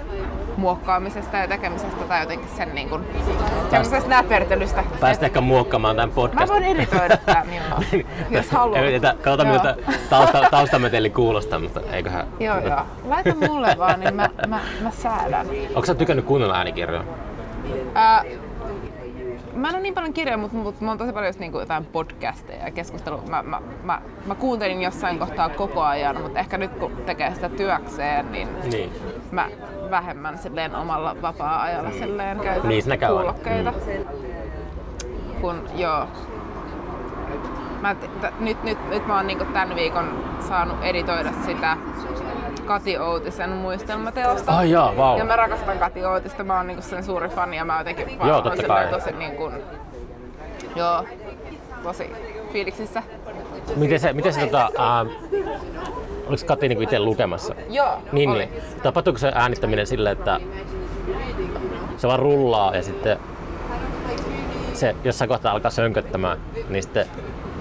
muokkaamisesta ja tekemisestä tai jotenkin sen niin kuin tämmöisestä näpertelystä. Pääsit ehkä muokkaamaan tämän podcastin. Mä voin editoida tämän milloin, jos haluaa. Katsotaan miltä taustameteli kuulostaa, mutta eiköhän... Joo. Laita mulle vaan, niin mä säädän. Onko sä tykännyt kuunnella äänikirjoja? Mä en ole niin paljon kirjoja, mutta mä oon tosi paljon niin kuin jotain podcasteja ja keskustelua. Mä kuuntelin jossain kohtaa koko ajan, mutta ehkä nyt kun tekee sitä työkseen, niin. Mä vähemmän silleen omalla vapaa-ajalla silleen käytän kuulokkeita. Nyt mä oon niin kuin tän viikon saanut editoida sitä Kati Outisen muistelmateosta. Ai jaa, wow. Ja mä rakastan Kati Outista, mä oon niinku sen suuri fani ja mä jotenkin vaan oon tosi niinku... Joo, tosi fiiliksissä. Miten se oliks Kati niinku ite lukemassa? Joo, niin, oli. Niin. Tapahtuuko se äänittäminen silleen, että se vaan rullaa ja sitten se jossain kohtaa alkaa sönköttämään, niin sitten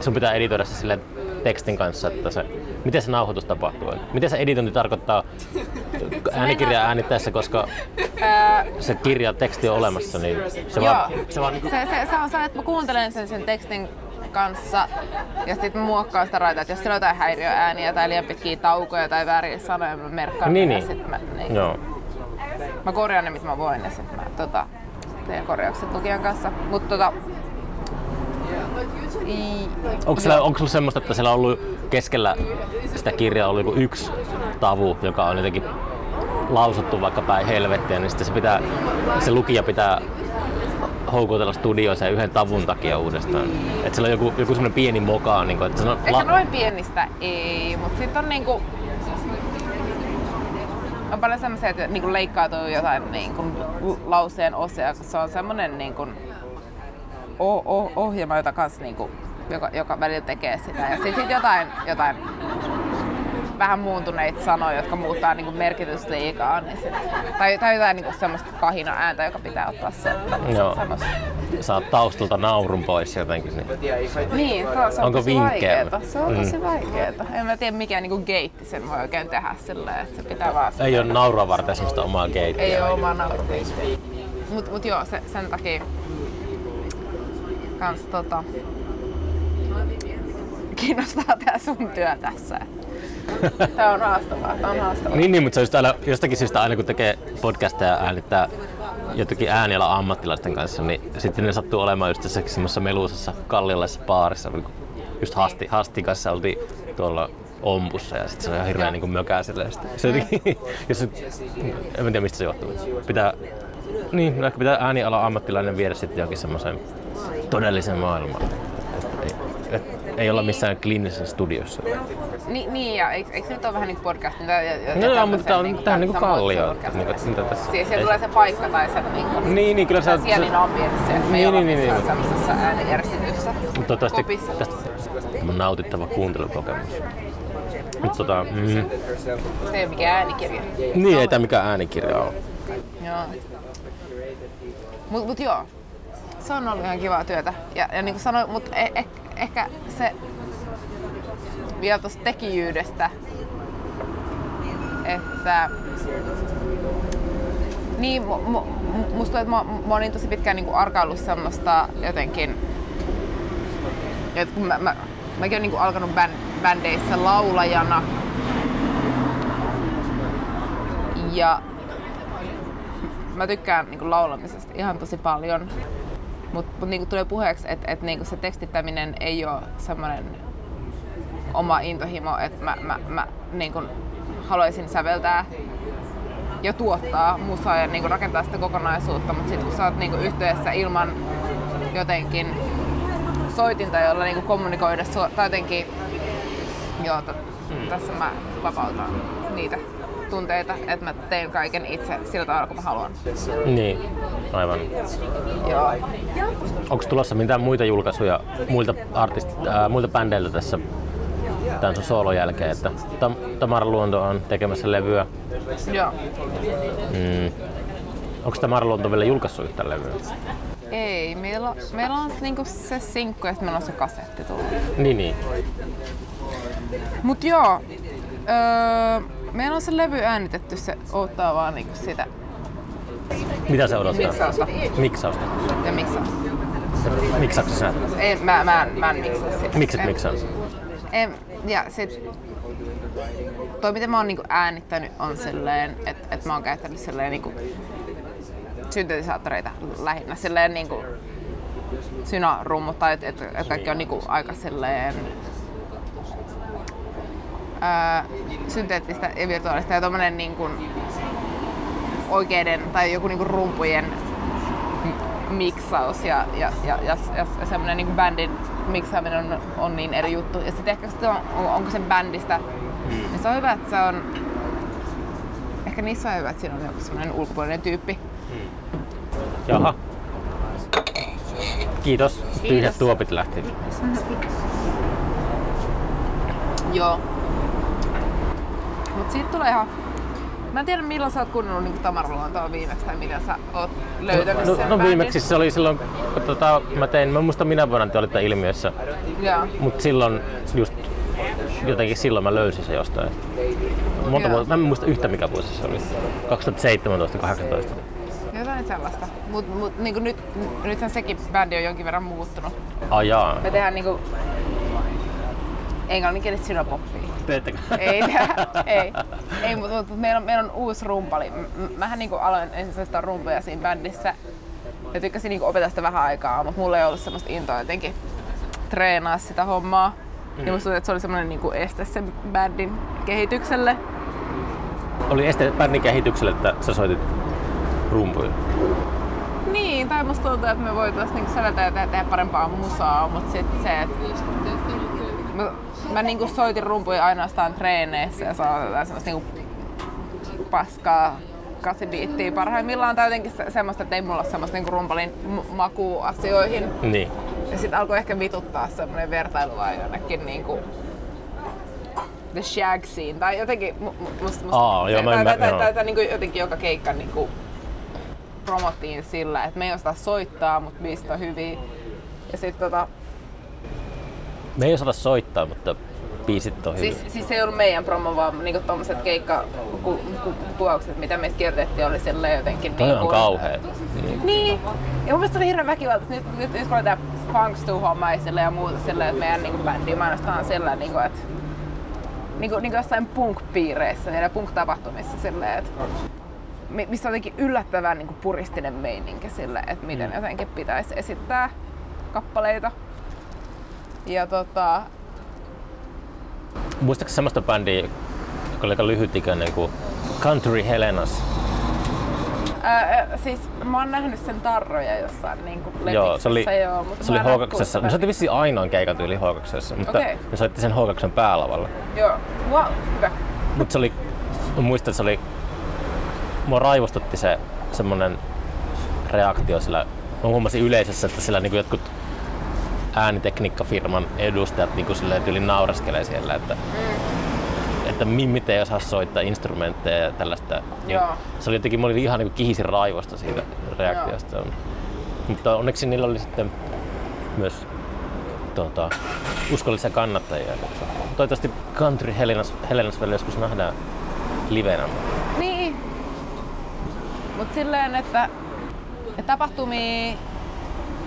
sun pitää editoida se silleen tekstin kanssa, että se... Miten se nauhoitus tapahtuu? Miten se editointi tarkoittaa äänikirjaa äänittäessä, koska se kirja teksti on olemassa, niin se vaan niinku... Se on se, että mä kuuntelen sen tekstin kanssa ja sitten muokkaan sitä raitaa, että jos siellä on jotain häiriöääniä tai liian pitkiä taukoja tai vääriä sanoja, mä merkkaan niin. Sitten mä korjaan ne, mitä mä voin ja sitten mä teen korjaukset lukijan kanssa. Mut, onko sulla semmoista, että siellä on ollut keskellä sitä kirjaa ollut joku yksi tavu, joka on jotenkin lausuttu vaikka päin helvettiä, niin sitten se lukija pitää houkutella studioon sen yhden tavun takia uudestaan? Että siellä on joku semmoinen pieni moka? Niin kuin, että se on ehkä noin pienistä ei, mutta sitten on niinku... On paljon semmoisia, että niinku leikkautuu jotain niinku lauseen osia, koska se on semmoinen niinku... ohjelma, jota kans, niin kuin, joka välillä tekee sitä. Ja sitten jotain vähän muuntuneita sanoja, jotka muuttaa niin kuin merkitystä liikaa. Niin sit, tai jotain niin kuin semmoista kahina ääntä, joka pitää ottaa sieltä. Joo. Saat taustalta naurun pois jotenkin. Niin, se on tosi vaikeeta. Se on tosi vaikeeta. En mä tiedä mikä niinku geitti sen voi oikein tehdä silleen, että se pitää vaan... Ei oo naurua varten semmoista omaa geittiä. Ei oo omaa naurua. Mut joo, sen takia... Kans kiinnostaa tää sun työ tässä. Tää on haastavaa, Niin, mutta se just aina, jostakin syystä aina kun tekee podcasteja ja äänittää jotenkin äänialan ammattilaisten kanssa, niin sitten ne sattuu olemaan just tässä semmoisessa meluisessa kallialaisessa baarissa. Just Hastin kanssa oltiin tuolla Ompussa ja sitten se on ihan hirveä niin mökää silleen. En tiedä mistä se johtuu. Pitää äänialan ammattilainen viedä sitten johonkin semmoiseen todellisen maailmaan. Ei olla missään kliinisessä studiossa. Niin, ja eikö nyt ole vähän niin kuin podcast? No, mutta tämä on niin kuin Kallio. Siis siellä tulee se paikka tai se niin, kyllä se... Sielin on mielessä, että me ei olla missään sellaisessa äänijärjestetyssä kopissa. Tästä on nautittava kuuntelukokemus. Mutta se ei ole mikään äänikirja. Niin, ei tämä mikään äänikirja ole. Joo. Mut joo. Se on ollut ihan kivaa työtä. Ja niin kuin sanoin, mutta ehkä se vielä tuosta tekijyydestä, että niin, musta tuntuu, että mä olin tosi pitkään niin kuin arkaillut semmoista jotenkin, että kun mäkin olen niin kuin alkanut bändeissä laulajana ja mä tykkään niin kuin laulamisesta ihan tosi paljon. Mutta niinku tulee puheeksi, että niinku se tekstittäminen ei ole semmoinen oma intohimo, että mä niinku haluaisin säveltää ja tuottaa musaa ja niinku rakentaa sitä kokonaisuutta, mutta sitten kun sä oot niinku yhteydessä ilman jotenkin soitinta, jolla niinku kommunikoida tai jotenkin, joo, tässä mä vapautan niitä tunteita, että mä teen kaiken itse sillä tavalla, kun mä haluan. Niin, aivan. Joo. Onko tulossa mitään muita julkaisuja muilta bändeiltä tässä tämän sun soolon jälkeen, että Tamara Luonto on tekemässä levyä? Joo. Onko Tamara Luonto vielä julkaissut yhtään levyä? Ei, meillä on niinku se sinkku, että meillä on se kasetti tullut. Niin. Mut joo. Meillä on se levy äänitetty, se odottaa vaan niinku sitä. Mitä se odottaa? Miksausta. Ja miksausta. Miksaatko sä? Ei, mä en miksaa sitä. Miksi et miksaa? Ja sit... Toi mitä mä oon niinku äänittänyt on silleen, että mä oon käyttänyt silleen niinku... syntetisaattoreita lähinnä. Silleen niinku... synarummut tai että kaikki on niinku aika silleen... synteettistä ja virtuaalista ja tommonen niinku oikeiden tai joku niinku rumpujen miksaus ja semmonen niinku bändin miksaaminen on niin eri juttu. Ja sitten ehkä se onko se bändistä, niin se on hyvä, että se on ehkä niissä on hyvä, että siinä on joku semmonen ulkopuolinen tyyppi. Jaha. Kiitos. Tyhjät tuopit lähti. Joo. Mut siitä tulee ihan... Mä en tiedä milloin sä oot kuunnellut niinku Tamara Luontoa viimeksi tai miten sä oot löytänyt sen bändin. No viimeksi se oli silloin, kun mä muistan minä vuonna, että olitte Ilmiössä. Joo. Mut silloin just jotenkin silloin mä löysin se jostain. Mä en muista yhtä mikä vuosi se oli. 2017-2018. Jotain sellaista. Mut niinku nythän sekin bändi on jonkin verran muuttunut. Ajaa. Me tehdään niinku... englanninkielistä synopoppia. Teettekö? Ei, mutta meillä on uusi rumpali. Mähän niinku aloin ensimmäistä rumpuja siinä bändissä ja tykkäsin niinku opetella sitä vähän aikaa, mutta mulla ei ollut semmoista intoa jotenkin treenaa sitä hommaa. Ja musta tuntuu, että se oli semmoinen niinku este sen bändin kehitykselle. Oli este bändin kehitykselle, että sä soitit rumpuja? Niin, tai musta tuntuu, että me voitais niinku säveltää ja tehdä parempaa musaa, mutta sitten se, että mä niinku soitin rumpuja ainoastaan treeneissä ja saan semmoista niinku paskaa 8-biittiä parhaimmillaan tai jotenkin semmoista, että ei mulla ole semmoista niinku rumpalin makua asioihin. Niin. Ja sit alkoi ehkä vituttaa semmoinen vertailu vaan jonnekin niinku the shag scene tai jotenkin musta niinku jotenkin joka keikka niinku promottiin sillä, että me ei osata soittaa, mutta biisit on hyviä. Ja sit me ei osata soittaa, mutta biisit on hyviä. Siis ei ollut meidän promo, vaan niinku tommoset keikkakuvaukset, mitä meistä kirjoitettiin, oli silleen jotenkin niinku... Toi on kauhea. Niin. Ja mun mielestä oli hirveän väkivalta. Nyt kun oli tää Punks2-homma ja muuta silleen, että meidän niinku bändiä mainostaan silleen, niinku, että... Niinku jossain punk-piireissä, niillä punk-tapahtumissa silleen, että... Missä on jotenkin yllättävän niin kuin puristinen meininki sille, että miten jotenkin pitäisi esittää kappaleita. Ja muistatko semmoista bändiä, joka oli aika lyhytikäinen kuin Country Helenas? Siis mä oon nähnyt sen tarroja jossain niinku Letiksessä joo, mutta se oli H2:ssa. No se oli vissiin ainoan keikan tyyli H2:ssa, mutta okay. Me soitti sen H2:n päälavalla. Joo, wow, hyvä. Mut se oli, muistan, että se oli mua raivostutti se semmonen reaktio sillä, mä huomasin yleisössä, että sillä niinku jotkut äänitekniikkafirman edustajat niinku silleen tyyli nauraskelee siellä, että mimmit ei osaa soittaa instrumentteja ja tällaista. Niin se oli jotenkin, mä olin ihan niinku kihisin raivosta siitä reaktiosta. Joo. Mutta onneksi niillä oli sitten myös uskollisia kannattajia. Toivottavasti Country Helenas välillä joskus nähdään livenä. Niin. Mut silleen, että tapahtumia,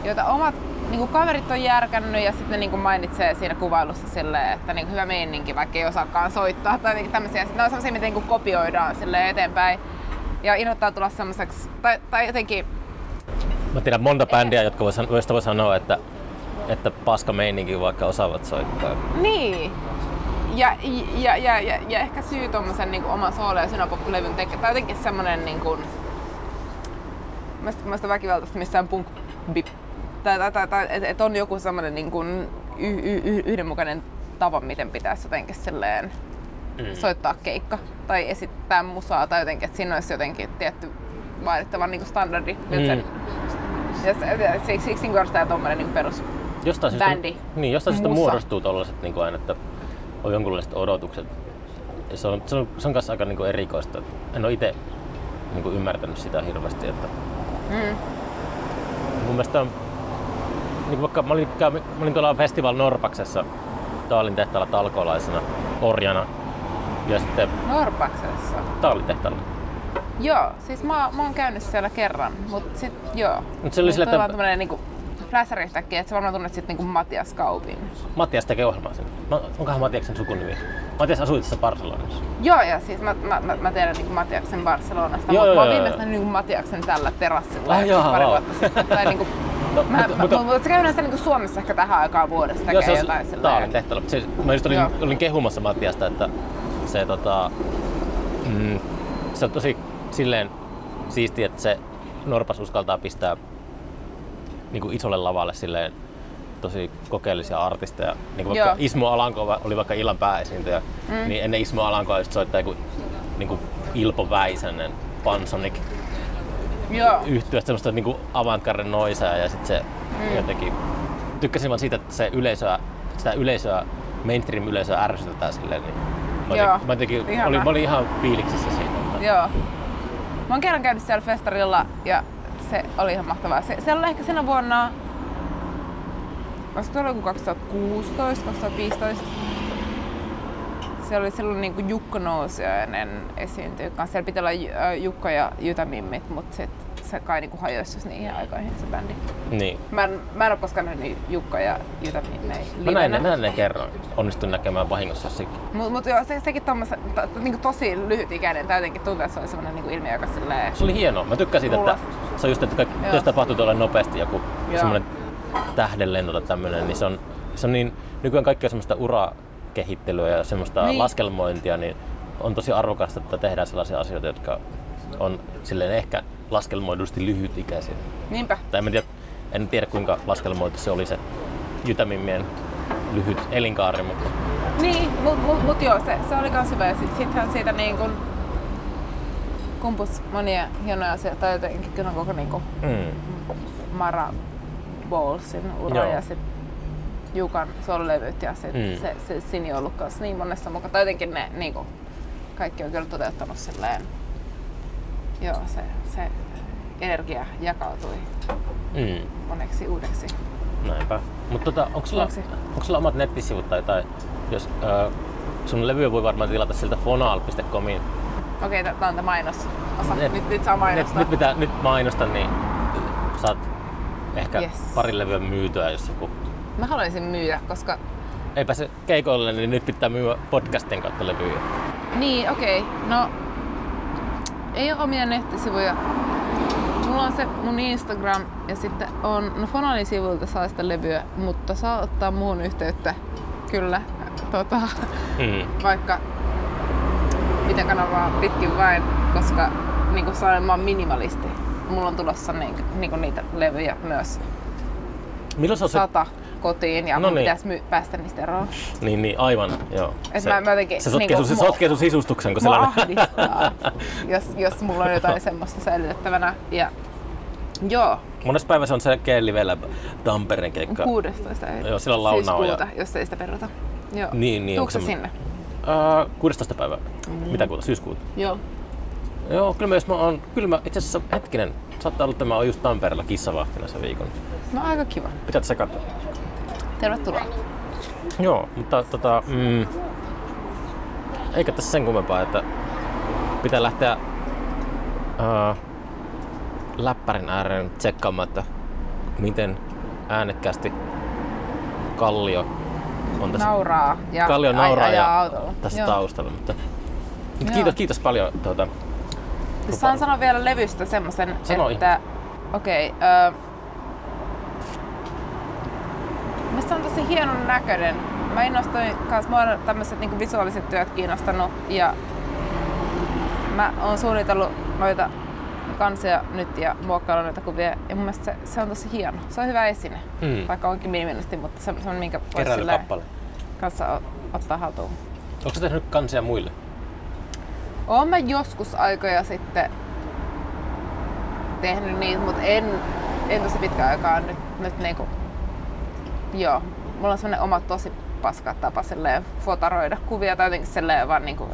joita omat niinku kaverit on järkännyt ja sitten niinku mainitsee siinä kuvailussa silleen, että niinku hyvä meininki, vaikka ei osaakaan soittaa tai tämmöisiä. Ne on semmosia, mitä niinku kopioidaan silleen eteenpäin ja innoittaa tulla semmoiseksi tai jotenkin... Mä tiedän monta bändiä, joista voi sanoa, että paska meininki, vaikka osaavat soittaa. Niin. Ja ehkä syy tommosen niinku oman soolo- ja synapop-levyn tekemään tai jotenkin semmonen niinku... Mä sitä väkivaltaista missään punk-bip. Että on joku semmoinen niin kuin yhdenmukainen tapa, miten pitäisi jotenkin silleen soittaa keikka tai esittää musaa tai jotenkin, että siinä olisi jotenkin tietty vaadittavan niin kuin standardi. Ja siksi korostaa tommoinen niin perus bändi. Niin, jostain syystä muodostuu tollaset niin kuin aina, että on jonkunlaiset odotukset. Ja se on kanssa aika niin kuin erikoista. En ole itse niin kuin ymmärtänyt sitä hirveästi. Että mun mielestä niin vaikka mä olin tuolla festival Norpaksessa Taalintehtaalla talkoolaisena orjana ja sitten... Norpaksessa? Taalintehtaalla. Joo, siis mä oon käynyt siellä kerran, mut sit joo. Mut se oli sille, että... tämmönen niinku fläsäri yhtäkkiä, että sä varmaan tunnet sit niinku Matias Kaupin. Matias tekee ohjelmaa sen. Onkohan Matiaksen sukunimi? Matias asui tässä Barcelonassa. Joo, ja siis mä tiedän niinku Matiaksen Barcelonasta, mutta mä oon viimeis nähnyt niinku Matiaksen tällä terassilla pari vuotta sitten. Tai niinku... Mutta se käy näissä niinku Suomessa ehkä tähän aikaan vuodesta tekee jotain silleen. Joo, se on Taalintehtaalla. Mä just olin kehumassa Matiasta, että se, se on tosi silleen siistiä, että se Norpas uskaltaa pistää niinku isolle lavalle silleen tosi kokeellisia artisteja. Niinku vaikka Ismo Alanko oli vaikka illan pääesiintyjä, niin ennen Ismo Alankoa just soittaa niinku Ilpo Väisänen, Pansonik. Yhtyä semmoista niinku avantgarde noisaa ja sit se jotenkin... Tykkäsin vaan siitä, että sitä yleisöä, mainstream-yleisöä ärsytetään silleen, niin mä jotenkin olin ihan fiiliksissä siinä. Joo. Mä oon kerran käynyt siellä festarilla ja se oli ihan mahtavaa. Se oli ehkä sinä vuonna... Olisiko se ollut 2016, 2015? Se oli silloin niinku Jukka Nousiainen esiintyi kanssa. Siellä piti olla Jukka ja Jytämimmit, mutta se kai niinku hajoisi niihin aikoihin se bändi. Niin. Mä en oo koskaan nähnyt Jukka ja Jytämimmit livenä. Mä näin ne kerran. Onnistuin näkemään vahingossa jossakin. Mut joo, sekin niinku tosi lyhytikäinen. Tai jotenkin tuntuu, että se oli semmonen niinku ilmiö, joka silleen... Se oli hienoa. Mä tykkään siitä, että se on just, että jos tapahtuu tuolla nopeasti joku semmonen tähdenlento tai tämmönen, niin se on niin... Nykyään kaikki on semmoista kehittelyä ja semmoista laskelmointia, niin on tosi arvokasta, että tehdään sellaisia asioita, jotka on silleen ehkä laskelmoidusti lyhytikäisiä. Niinpä. Tai en tiedä kuinka laskelmoitu se oli se Jytämimmien lyhyt elinkaari, mutta... Niin, mut joo, se oli kans hyvä ja sittenhän siitä niin kun kumpus monia hienoja asioita tai jotenkin kyllä on koko niin kun Mara Ballsin ura ja sit Jukan sololevyt ja sit se Sini on ollut kanssa niin monessa mukaan. Tai jotenkin ne niinku, kaikki on kyllä toteuttanut silleen. Joo, se energia jakautui moneksi uudeksi. Näinpä. Mutta onko sulla omat nettisivut tai jos sun levyä voi varmaan tilata siltä fonal.comin. Okei, tää on tämä mainos. Nyt saa mainostaa. Nyt mainostan, niin saat ehkä pari levyä myytyä, jos joku... Mä haluaisin myydä, koska... Ei pääse keikoille, niin nyt pitää myyä podcastin kautta levyjä. Niin, okei. No, ei oo omia nettisivuja. Mulla on se mun Instagram ja sitten on... No, Fonalin sivuilta saa sitä levyä, mutta saa ottaa muun yhteyttä. Kyllä. Vaikka... Miten kanavaa pitkin vain, koska niin kuin sanoin, mä oon minimalisti. Mulla on tulossa niin kuin niitä levyjä myös. Milloin se on 100 kotiin ja mun pitäisi päästä niistä eroon. Niin, aivan. Joo. Se sotkee sun sisustuksen, kun sellainen... Mua ahdistaa, jos mulla on jotain semmoista säilytettävänä. Ja, joo. Mones päivä se on se Live Lab Tampereen keikka? 16. Joo, sillä on launaa ja... jos ei sitä peruta. Joo. Niin, tuutko se sinne? 16. päivää. Mitä kuuta? Syyskuuta? Joo. Joo, kyllä mä itse asiassa hetkinen. Saattaa olla, että mä oon just Tampereella kissavahtina sen viikon. No aika kiva. Pitää se katsoa. Tervetuloa. Joo, mutta eikä tässä sen kummempaa, että pitää lähteä läppärin ääreen tsekkaamaan, että miten äänekkäästi Kallio on tässä. Nauraa ja Kallio nauraa ja autolla. Tässä taustalla, mutta kiitos paljon saan sanoa vielä levystä semmoisen, että okei. Mielestäni on tosi hienon näköinen. Mä innostuin kanssa, mua on tämmöiset niinku visuaaliset työt kiinnostanut ja mä oon suunnitellut noita kansia nyt ja muokkaillut noita kuvia ja mun mielestä se on tosi hieno. Se on hyvä esine, vaikka onkin minimalisti, mutta se on minkä voisi silleen kanssa ottaa haltuun. Onko sä tehnyt kansia muille? Oon mä joskus aikoja sitten tehnyt niitä, mutta en tosi pitkään aikaa nyt niinku. Joo, mulla on semmoinen oma tosi paska tapa silleen fotaroida kuvia tai jotenkin silleen vaan niinku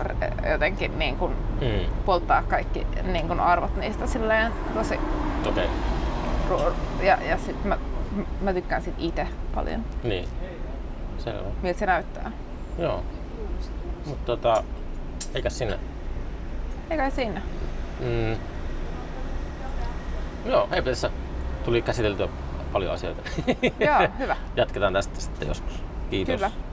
jotenkin niinku polttaa kaikki niinku arvot niistä silleen tosi. Okei. Okay. Ja sit mä tykkään sit ite paljon. Niin. Selvä. Miltä se näyttää? Joo. Mut Eikä sinne. Joo, hei, tässä tuli käsiteltyä paljon asioita. Joo, hyvä. Jatketaan tästä sitten joskus. Kiitos. Kyllä.